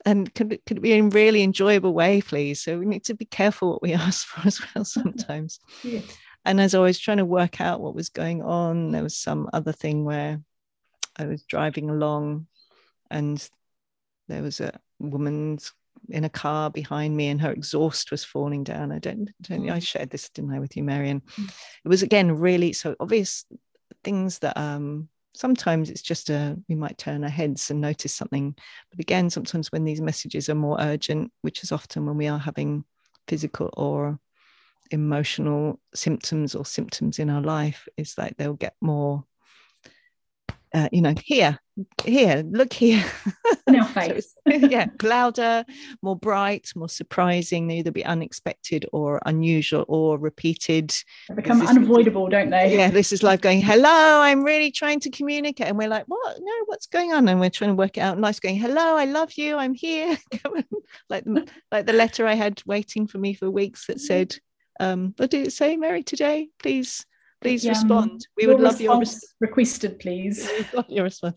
and could, could it be in a really enjoyable way, please? So we need to be careful what we ask for as well sometimes. Yeah. And as always, trying to work out what was going on, there was some other thing where I was driving along and there was a woman's in a car behind me and her exhaust was falling down. I don't, don't I shared this, didn't I, with you, Marion? It was, again, really so obvious things that um sometimes it's just a we might turn our heads and notice something, but again, sometimes when these messages are more urgent, which is often when we are having physical or emotional symptoms or symptoms in our life, is like they'll get more Uh, you know, here, here, look here. In our face. So yeah, louder, more bright, more surprising. They either be unexpected or unusual or repeated. They become this unavoidable, is, don't they? Yeah, this is life going, hello, I'm really trying to communicate. And we're like, what? No, what's going on? And we're trying to work it out. And life's going, hello, I love you, I'm here. like, the, like the letter I had waiting for me for weeks that said, um, what did it say, Mary, today? Please. Please yeah. respond. We your would love your response. Requested, please. Your response.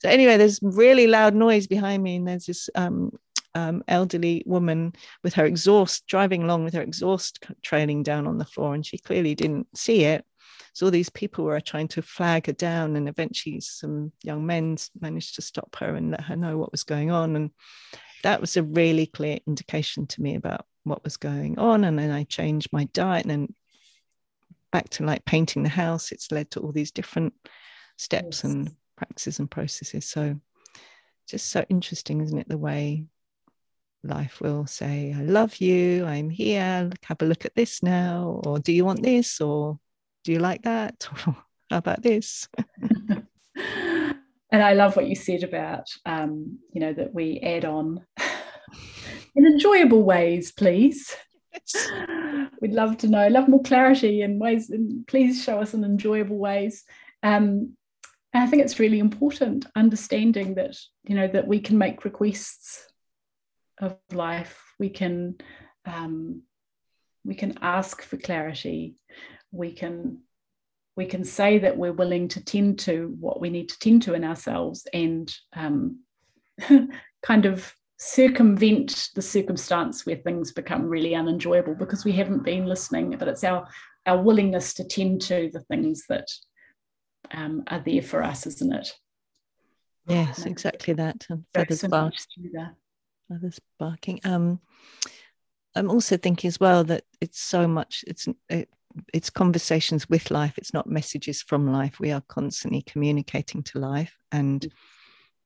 So anyway, there's really loud noise behind me, and there's this um, um, elderly woman with her exhaust driving along with her exhaust trailing down on the floor, and she clearly didn't see it. So all these people were trying to flag her down, and eventually some young men managed to stop her and let her know what was going on. And that was a really clear indication to me about what was going on. And then I changed my diet, and then back to like painting the house, it's led to all these different steps, yes, and practices and processes. So just so interesting, isn't it, the way life will say, I love you, I'm here, have a look at this now, or do you want this, or do you like that, or how about this? And I love what you said about um you know, that we add on in enjoyable ways, please. We'd love to know, love more clarity and ways, and please show us in enjoyable ways. Um, and I think it's really important, understanding that, you know, that we can make requests of life, we can um, we can ask for clarity, we can we can say that we're willing to tend to what we need to tend to in ourselves, and um, kind of circumvent the circumstance where things become really unenjoyable because we haven't been listening. But it's our our willingness to tend to the things that um, are there for us, isn't it? Yes, and exactly that. And feathers, so bark, feathers barking. Um, I'm also thinking as well that it's so much. It's it, it's conversations with life. It's not messages from life. We are constantly communicating to life, and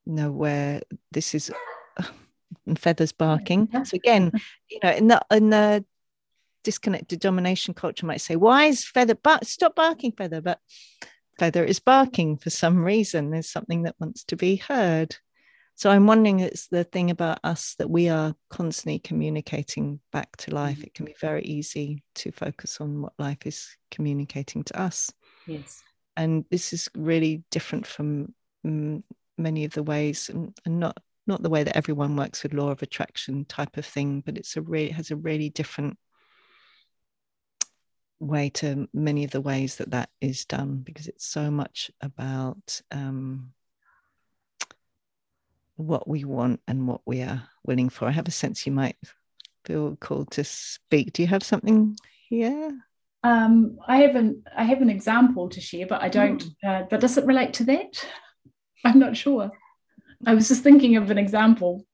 you know where this is. And feathers barking. So again, you know, in the in the disconnected domination culture might say, why is feather bark, stop barking feather, but feather is barking for some reason. There's something that wants to be heard. So I'm wondering, it's the thing about us that we are constantly communicating back to life. It can be very easy to focus on what life is communicating to us. Yes. And this is really different from um, many of the ways, and, and not not the way that everyone works with law of attraction type of thing, but it's a really, has a really different way to many of the ways that that is done, because it's so much about um, what we want and what we are willing for. I have a sense you might feel called to speak. Do you have something here? Um, I have an, I have an example to share, but I don't, mm. uh, but does it relate to that? I'm not sure. I was just thinking of an example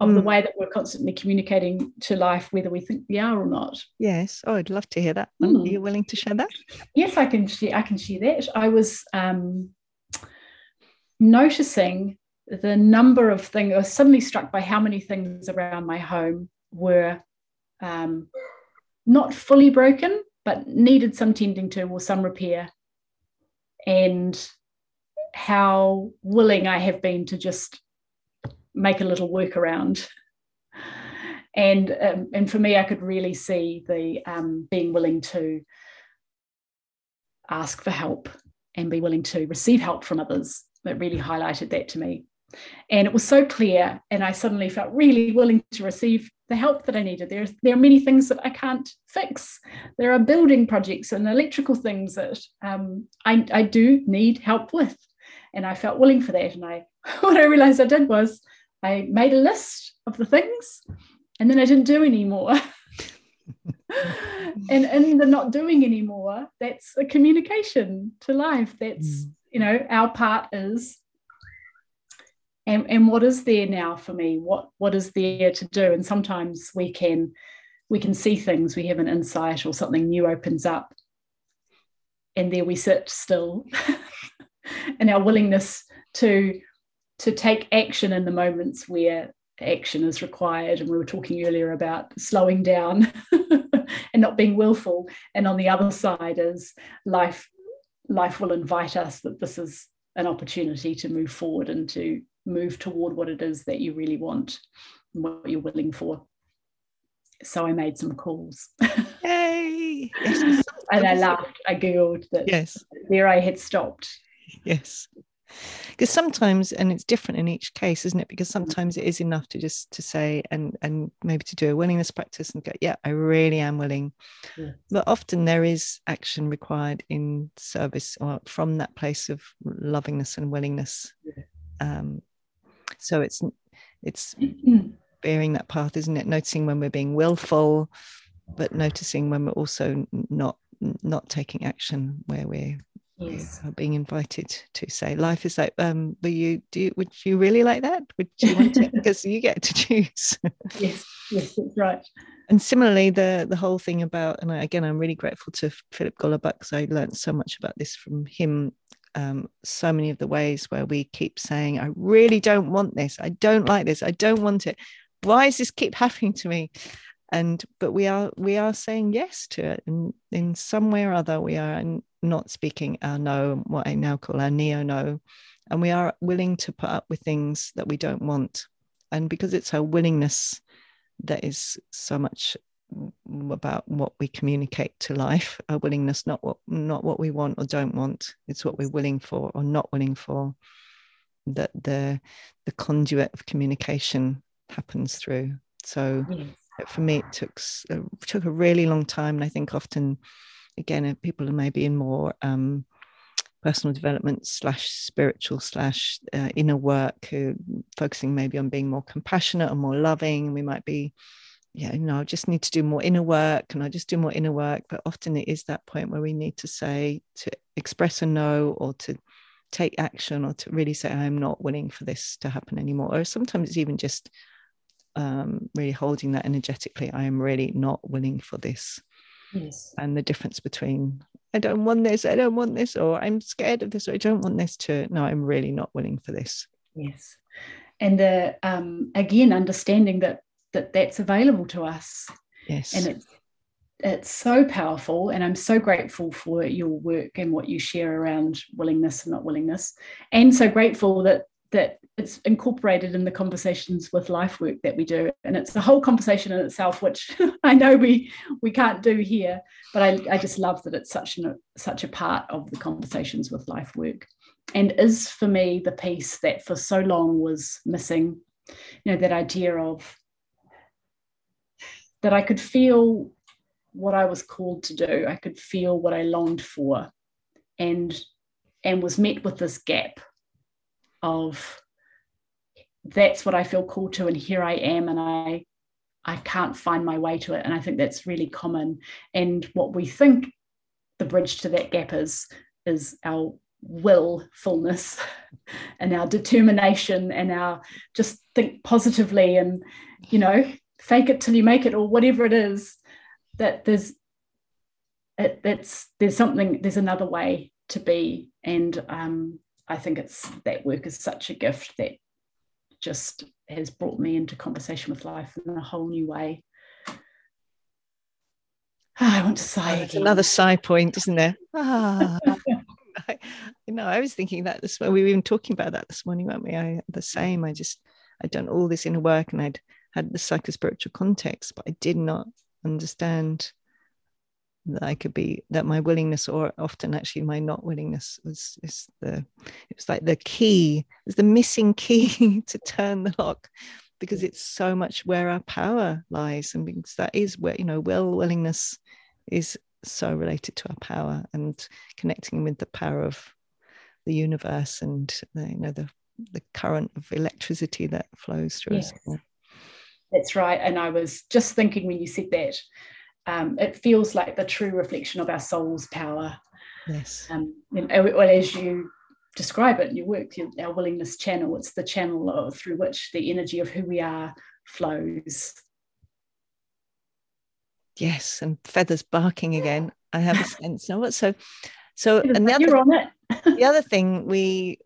of mm. the way that we're constantly communicating to life, whether we think we are or not. Yes. Oh, I'd love to hear that. Mm. Are you willing to share that? Yes, I can share, I can share that. I was um, noticing the number of things. I was suddenly struck by how many things around my home were um, not fully broken, but needed some tending to or some repair. And how willing I have been to just make a little workaround, and um, and for me, I could really see the um, being willing to ask for help and be willing to receive help from others. It really highlighted that to me, and it was so clear. And I suddenly felt really willing to receive the help that I needed. There, there are many things that I can't fix. There are building projects and electrical things that um, I, I do need help with. And I felt willing for that. And I, what I realized I did was I made a list of the things, and then I didn't do any more. And in the not doing any more, that's a communication to life. That's, mm. you know, our part is, and, and what is there now for me? What, what is there to do? And sometimes we can, we can see things, we have an insight or something new opens up, and there we sit still. And our willingness to to take action in the moments where action is required. And we were talking earlier about slowing down and not being willful. And on the other side is life life will invite us that this is an opportunity to move forward and to move toward what it is that you really want and what you're willing for. So I made some calls. Yay! Yes. And I laughed, I giggled that yes. there I had stopped. Yes, because sometimes, and it's different in each case, isn't it, because sometimes it is enough to just to say and and maybe to do a willingness practice and go, yeah, I really am willing. Yeah. But often there is action required in service or from that place of lovingness and willingness. Yeah. Um so it's it's mm-hmm. bearing that path, isn't it, noticing when we're being willful, but noticing when we're also not not taking action, where we're yes. are being invited to say. Life is like, um, will you, do you, would you really like that? Would you want it? Because you get to choose. Yes, yes, that's right. And similarly, the the whole thing about, and I, again, I'm really grateful to Philip Gollabuck, because I learned so much about this from him. Um, so many of the ways where we keep saying, I really don't want this. I don't like this. I don't want it. Why does this keep happening to me? And but we are we are saying yes to it, and in some way or other we are not speaking our no, what I now call our neo no, and we are willing to put up with things that we don't want. And because it's our willingness that is so much about what we communicate to life, our willingness, not what not what we want or don't want, it's what we're willing for or not willing for, that the the conduit of communication happens through. So yes. For me, it took it took a really long time, and I think often, again, people are maybe in more um, personal development slash spiritual slash uh, inner work, who focusing maybe on being more compassionate or more loving. We might be, yeah, you know, I just need to do more inner work, and I just do more inner work. But often it is that point where we need to say, to express a no, or to take action, or to really say, I'm not willing for this to happen anymore. Or sometimes it's even just. Um, really holding that energetically, I am really not willing for this. Yes. And the difference between I don't want this, I don't want this, or I'm scared of this, or I don't want this, to no, I'm really not willing for this. Yes. And the um, again, understanding that that that's available to us. Yes. And it's it's so powerful, and I'm so grateful for your work and what you share around willingness and not willingness, and so grateful that that it's incorporated in the Conversations with Life work that we do. And it's a whole conversation in itself, which I know we we can't do here, but I, I just love that it's such, an, such a part of the Conversations with Life work, and is for me the piece that for so long was missing, you know, that idea of that I could feel what I was called to do, I could feel what I longed for, and and was met with this gap of that's what I feel called to, and here I am, and I I can't find my way to it. And I think that's really common, and what we think the bridge to that gap is is our willfulness and our determination and our just think positively and, you know, fake it till you make it, or whatever it is, that there's it, that's there's something there's another way to be. And um I think it's that work is such a gift that just has brought me into conversation with life in a whole new way. Oh, I want to sigh. It's another sigh point, isn't there? Ah. I, you know, I was thinking that this morning. We were even talking about that this morning, weren't we? I, the same. I just I'd done all this inner work, and I'd had the psychospiritual context, but I did not understand that I could be, that my willingness, or often actually my not willingness, was is the, it was like the key, it was the missing key to turn the lock, because it's so much where our power lies. And because that is where, you know, will, willingness is so related to our power, and connecting with the power of the universe, and the, you know, the, the current of electricity that flows through yes. us. That's right. And I was just thinking when you said that, Um, it feels like the true reflection of our soul's power. Yes. Um, and, well, as you describe it in your work, your, our willingness channel, it's the channel of, through which the energy of who we are flows. Yes, and feathers barking again. I have a sense. No, what so so and the other, you're on it. The other thing we,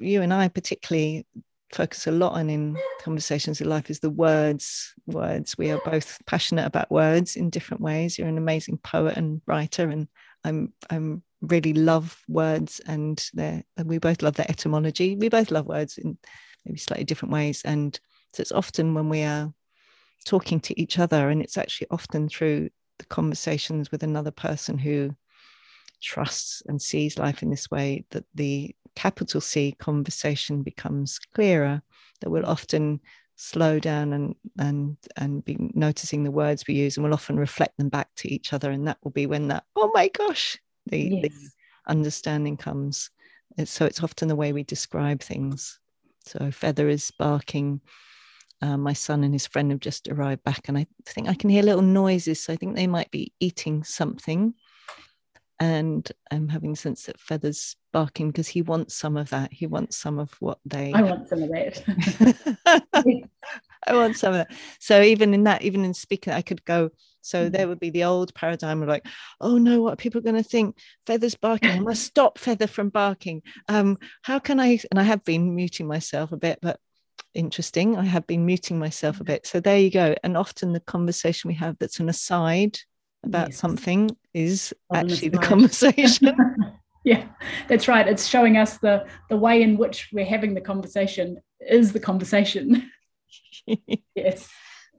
you and I particularly focus a lot on in Conversations of Life is the words words we are both passionate about words in different ways. You're an amazing poet and writer, and I'm I'm really love words, and their we both love their etymology. We both love words in maybe slightly different ways, and so it's often when we are talking to each other, and it's actually often through the conversations with another person who trusts and sees life in this way, that the capital C conversation becomes clearer, that we'll often slow down and and and be noticing the words we use, and we'll often reflect them back to each other, and that will be when that oh my gosh the, yes. the understanding comes. And so it's often the way we describe things. So feather is barking. Uh, my son and his friend have just arrived back, and I think I can hear little noises, so I think they might be eating something. and I'm having sense that Feather's barking because he wants some of that. He wants some of what they... I want some of it. I want some of that. So even in that, even in speaking, I could go, so mm-hmm. there would be the old paradigm of like, oh no, what are people going to think? Feather's barking. I must stop Feather from barking. Um, how can I... And I have been muting myself a bit, but interesting. I have been muting myself a bit. So there you go. And often the conversation we have that's an aside about yes. something is on actually the, the conversation. Yeah, that's right. It's showing us the the way in which we're having the conversation is the conversation. Yes.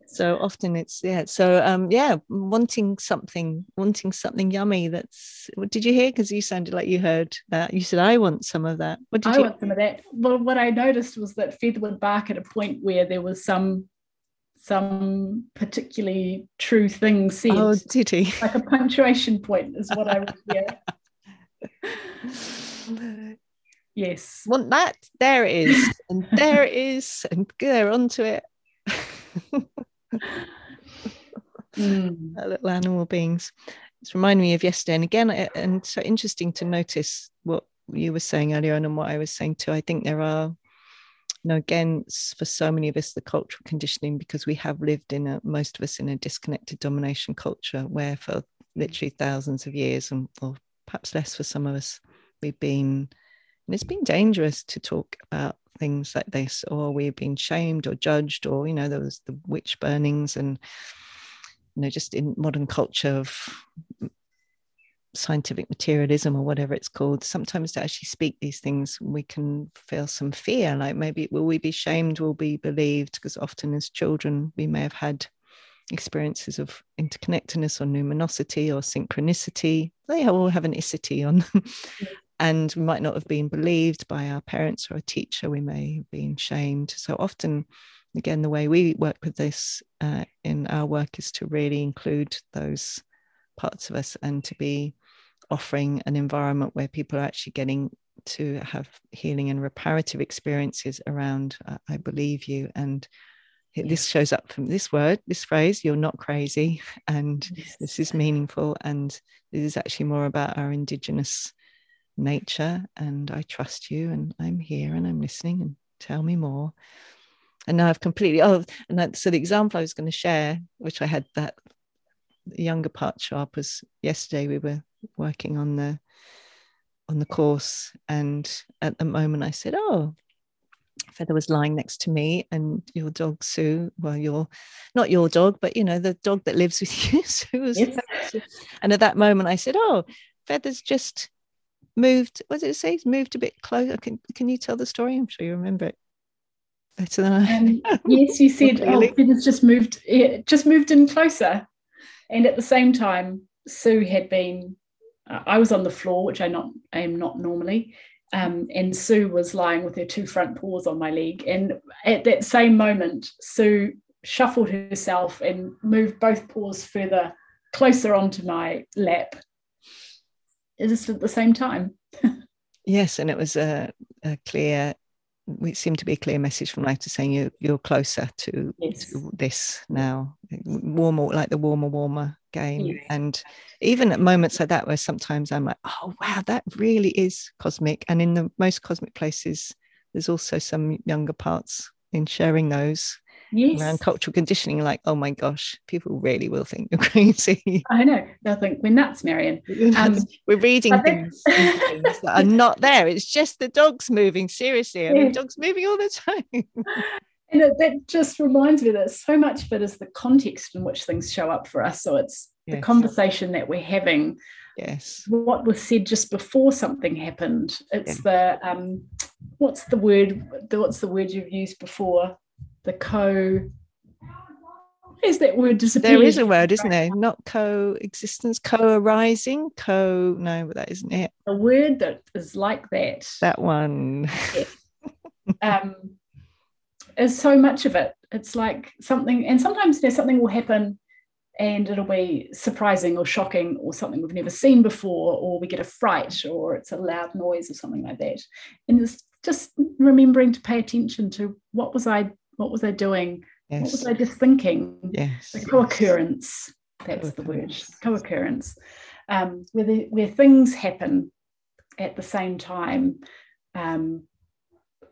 So often it's yeah. So um yeah, wanting something, wanting something yummy. That's what did you hear? Because you sounded like you heard that. You said I want some of that. What did I you? I want some of that. Well, what I noticed was that Feather would bark at a point where there was some some particularly true thing said. Oh, did he? Like a punctuation point is what I would hear. Yes. Want that? There it is. And there it is. And they're onto it. Mm. Little animal beings. It's reminding me of yesterday, and again, and so interesting to notice what you were saying earlier on and what I was saying too. I think there are, you know, again, for so many of us, the cultural conditioning, because we have lived in a, most of us in a disconnected domination culture where for literally thousands of years, and or perhaps less for some of us, we've been, and it's been dangerous to talk about things like this, or we've been shamed or judged, or you know, there was the witch burnings, and you know, just in modern culture of scientific materialism or whatever it's called, sometimes to actually speak these things we can feel some fear, like maybe will we be shamed, will we be believed, because often as children we may have had experiences of interconnectedness or numinosity or synchronicity. They all have an icity on them. And we might not have been believed by our parents or a teacher. We may have been shamed. So often, again, the way we work with this uh, in our work is to really include those parts of us and to be offering an environment where people are actually getting to have healing and reparative experiences around, uh, I believe you. And it, yes. this shows up from this word, this phrase, you're not crazy. And yes. this is meaningful. And this is actually more about our Indigenous nature, and I trust you, and I'm here, and I'm listening, and tell me more. And now I've completely oh and that, so the example I was going to share, which I had that younger part sharp, was yesterday we were working on the on the course, and at the moment I said, oh, Feather was lying next to me, and your dog Sue, well, you're not your dog, but you know, the dog that lives with you, Sue was yes. and at that moment I said, oh, Feather's just moved, what did it say? Moved a bit closer. Can can you tell the story? I'm sure you remember it better than I. Um, yes, you said, really. Oh, Feather's just moved, it just moved in closer. And at the same time, Sue had been, uh, I was on the floor, which I not I am not normally, um, and Sue was lying with her two front paws on my leg. And at that same moment, Sue shuffled herself and moved both paws further, closer onto my lap. Just at the same time. Yes, and it was a, a clear, it seemed to be a clear message from life to saying you, you're closer to, yes. to this now, warmer, like the warmer, warmer game. Yes. And even at moments like that where sometimes I'm like, oh, wow, that really is cosmic. And in the most cosmic places, there's also some younger parts in sharing those. Yes. Around cultural conditioning, like, oh my gosh, people really will think you're crazy. I know, they'll think we're nuts, Marion. Um, we're reading things, things that are not there. It's just the dog's moving. Seriously, yeah. I mean, the dog's moving all the time. And it, that just reminds me that so much of it is the context in which things show up for us. So it's yes. the conversation that we're having. Yes. What was said just before something happened. It's yeah. the um, what's the word? What's the word you've used before? The co, is that word disappeared? There is a word, isn't there? Not co-existence, co-arising, co, no, that isn't it. A word that is like that. That one. Yeah. um, is so much of it. It's like something, and sometimes, you know, something will happen and it'll be surprising or shocking or something we've never seen before, or we get a fright, or it's a loud noise or something like that. And it's just remembering to pay attention to what was I What was I doing? Yes. What was I just thinking? Yes. The co-occurrence. That's co-occurrence. the word. Co-occurrence. um, where, the, where things happen at the same time. Um,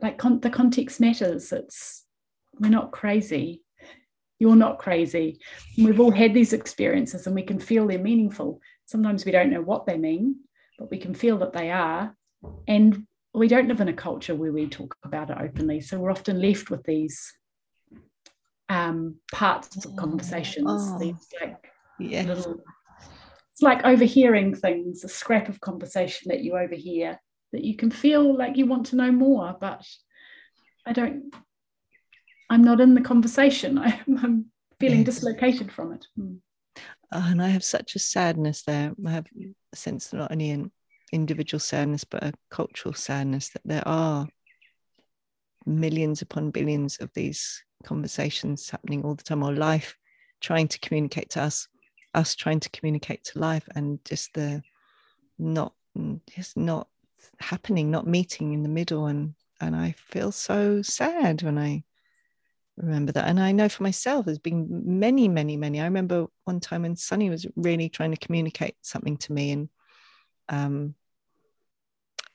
like con- the context matters. It's, we're not crazy. You're not crazy. We've all had these experiences and we can feel they're meaningful. Sometimes we don't know what they mean, but we can feel that they are. And we don't live in a culture where we talk about it openly. So we're often left with these um, parts of conversations. Oh, these, like, yeah. little, it's like overhearing things, a scrap of conversation that you overhear that you can feel like you want to know more, but I don't... I'm not in the conversation. I'm, I'm feeling yes. dislocated from it. Mm. Oh, and I have such a sadness there. I have a sense of not only an individual sadness, but a cultural sadness that there are millions upon billions of these conversations happening all the time, or life trying to communicate to us, us trying to communicate to life, and just the not, just not happening, not meeting in the middle. And, and I feel so sad when I remember that. And I know for myself there's been many many many I remember one time when Sunny was really trying to communicate something to me, and um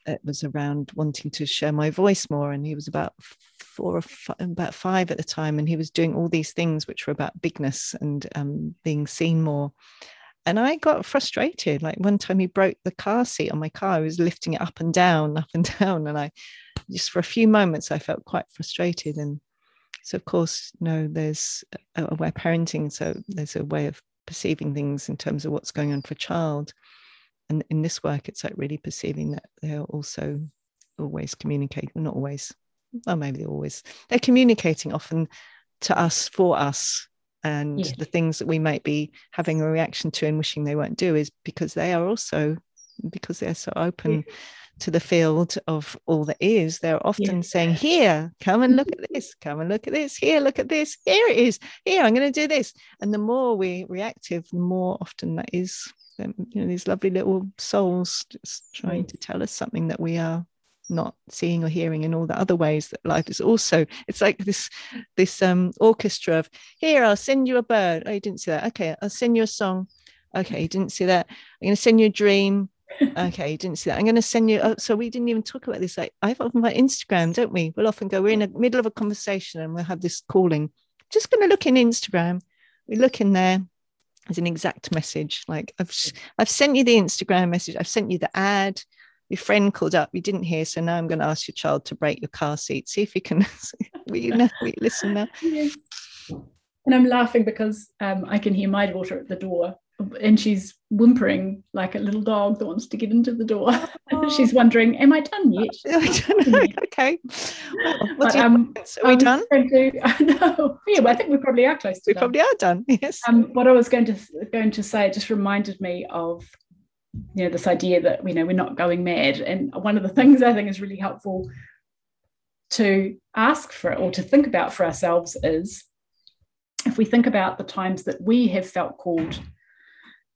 it was around wanting to share my voice more, and he was about four or five, about five at the time, and he was doing all these things which were about bigness and um being seen more, and I got frustrated. Like one time he broke the car seat on my car. I was lifting it up and down up and down and I just for a few moments I felt quite frustrated. And so, of course, you know, there's a way of parenting. So there's a way of perceiving things in terms of what's going on for a child. And in this work, it's like really perceiving that they're also always communicating, not always, well, maybe they're always, they're communicating often to us, for us. And yeah. the things that we might be having a reaction to and wishing they won't do is because they are also, because they're so open yeah. to the field of all that is, they're often yeah. saying, here, come and look at this, come and look at this, here, look at this, here it is, here, I'm going to do this. And the more we reactive, the more often that is, um, you know, these lovely little souls just trying mm. to tell us something that we are not seeing or hearing in all the other ways that life is also. It's like this this um orchestra of, here, I'll send you a bird. Oh, you didn't see that. Okay, I'll send you a song. Okay, you didn't see that. I'm going to send you a dream. Okay, you didn't see that. I'm going to send you. Oh, so we didn't even talk about this. Like I've often my Instagram, don't we? We'll often go. We're in the middle of a conversation, and we'll have this calling. Just going to look in Instagram. We look in there. There's an exact message. Like I've I've sent you the Instagram message. I've sent you the ad. Your friend called up. You didn't hear. So now I'm going to ask your child to break your car seat. See if you can. Will you now? Will you listen now? Yeah. And I'm laughing because um, I can hear my daughter at the door. And she's whimpering like a little dog that wants to get into the door. Oh. She's wondering, am I done yet? I don't know. Okay. Well, but, um, are we done? To, uh, no. Yeah, well, I think we probably are close to we done. probably are done, yes. Um, what I was going to going to say just reminded me of, you know, this idea that, you know, we're not going mad. And one of the things I think is really helpful to ask for or to think about for ourselves is if we think about the times that we have felt called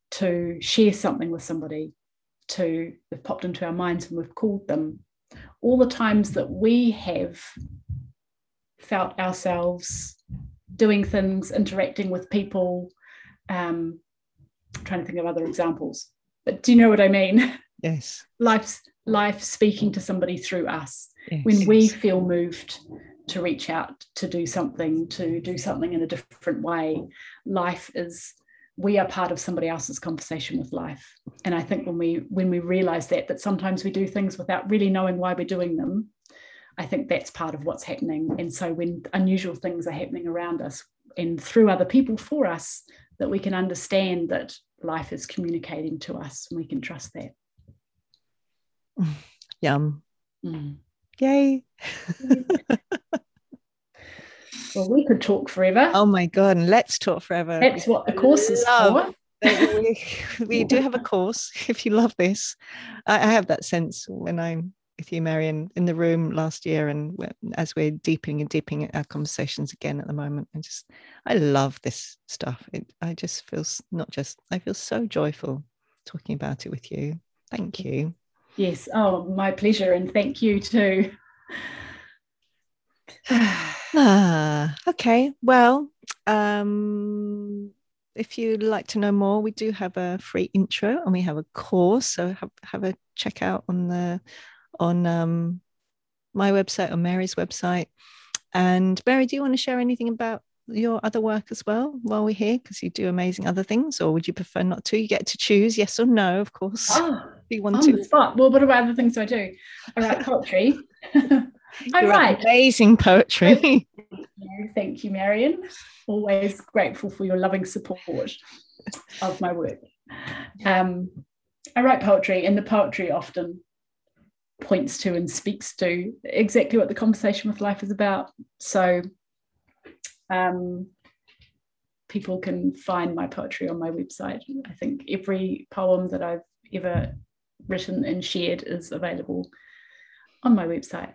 to share something with somebody, to have popped into our minds and we've called them, all the times that we have felt ourselves doing things, interacting with people, um, I'm trying to think of other examples, but do you know what I mean? Yes. Life's, life speaking to somebody through us, yes, when yes. we feel moved to reach out, to do something, to do something in a different way. Life is... we are part of somebody else's conversation with life. And I think when we when we realise that, that sometimes we do things without really knowing why we're doing them, I think that's part of what's happening. And so when unusual things are happening around us and through other people for us, that we can understand that life is communicating to us and we can trust that. Yum. Mm. Yay. Well, we could talk forever. Oh my God, and let's talk forever. That's what the course is for. we, we do have a course if you love this. I, I have that sense when I'm with you, Marion, in the room last year, and as we're deepening and deepening our conversations again at the moment. And just, I love this stuff. It, I just feel not just, I feel so joyful talking about it with you. Thank you. Yes. Oh, my pleasure. And thank you too. Ah, okay, well, um if you'd like to know more, we do have a free intro and we have a course. So have, have a check out on the on um, my website or Mary's website. And Mary, do you want to share anything about your other work as well while we're here? Because you do amazing other things, or would you prefer not to? You get to choose yes or no, of course. Oh, if you want to. Well, what about other things do I do? I write poetry. I write amazing poetry. Thank you, Marion. Always grateful for your loving support of my work. Um, I write poetry, and the poetry often points to and speaks to exactly what the conversation with life is about. So um, people can find my poetry on my website. I think every poem that I've ever written and shared is available on my website.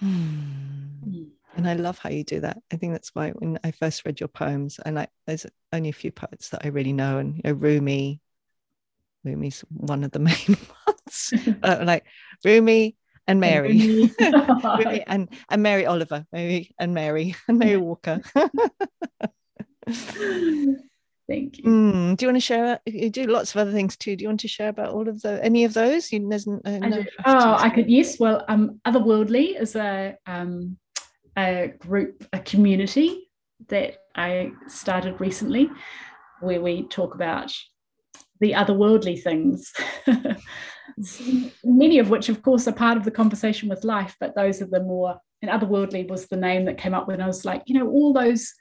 Mm. And I love how you do that. I think that's why when I first read your poems, and I, there's only a few poets that I really know, and you know, Rumi, Rumi's one of the main ones, uh, like Rumi and Mary, Rumi and and Mary Oliver, Mary and Mary and Mary Walker. Thank you. Mm, do you want to share? You do lots of other things too. Do you want to share about all of the any of those? You, there's no, I no oh, I could. Yes. Well, um, Otherworldly is a um, a group, a community that I started recently, where we talk about the otherworldly things, many of which, of course, are part of the conversation with life. But those are the more. And Otherworldly was the name that came up when I was like, you know, all those,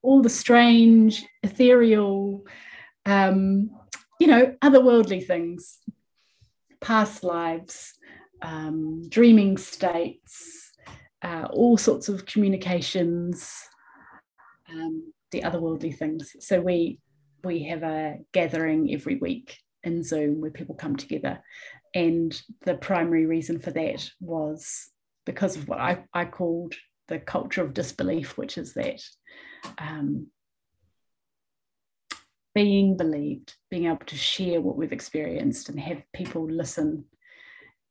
all the strange, ethereal, um, you know, otherworldly things, past lives, um, dreaming states, uh, all sorts of communications, um, the otherworldly things. So we we have a gathering every week in Zoom where people come together, and the primary reason for that was because of what I, I called the culture of disbelief, which is that um, being believed, being able to share what we've experienced and have people listen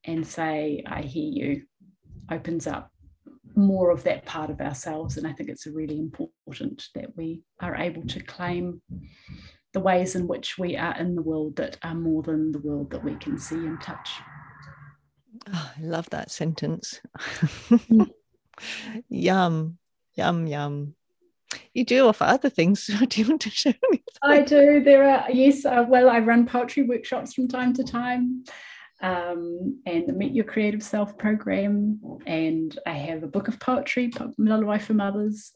and say, I hear you, opens up more of that part of ourselves. And I think it's really important that we are able to claim the ways in which we are in the world that are more than the world that we can see and touch. Oh, I love that sentence. Yum, yum, yum. You do offer other things. Do you want to share anything? I do. There are, yes, uh, well, I run poetry workshops from time to time, um, and the Meet Your Creative Self program. And I have a book of poetry, Melalawai for Mothers,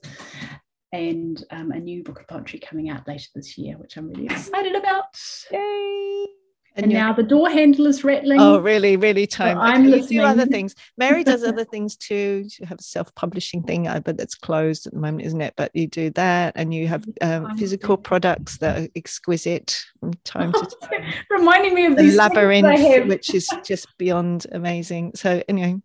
and um, a new book of poetry coming out later this year, which I'm really excited about. Yay! And, and now the door handle is rattling. Oh, really, really time. So I'm you listening. Do other things. Mary does other things too. You have a self-publishing thing, but that's closed at the moment, isn't it? But you do that, and you have um, physical products that are exquisite from time to time. Reminding me of the labyrinth, which is just beyond amazing. So anyway,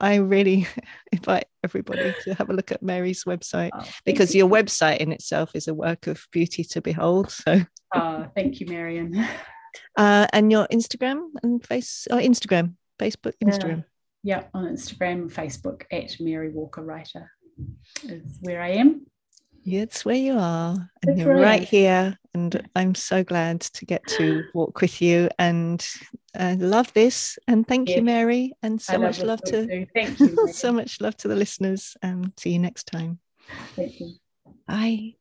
I really invite everybody to have a look at Mary's website, oh, because you. Your website in itself is a work of beauty to behold. So, oh, thank you, Marion. Uh, and your Instagram and face or Instagram, Facebook, Instagram. Uh, yeah, on Instagram and Facebook at Mary Walker Writer is where I am. Yeah, it's where you are. And that's you're right. right here. And I'm so glad to get to walk with you, and I uh, love this. And thank yes. you, Mary. And so I much love, love to too. Thank you. So much love to the listeners. And see you next time. Thank you. Bye.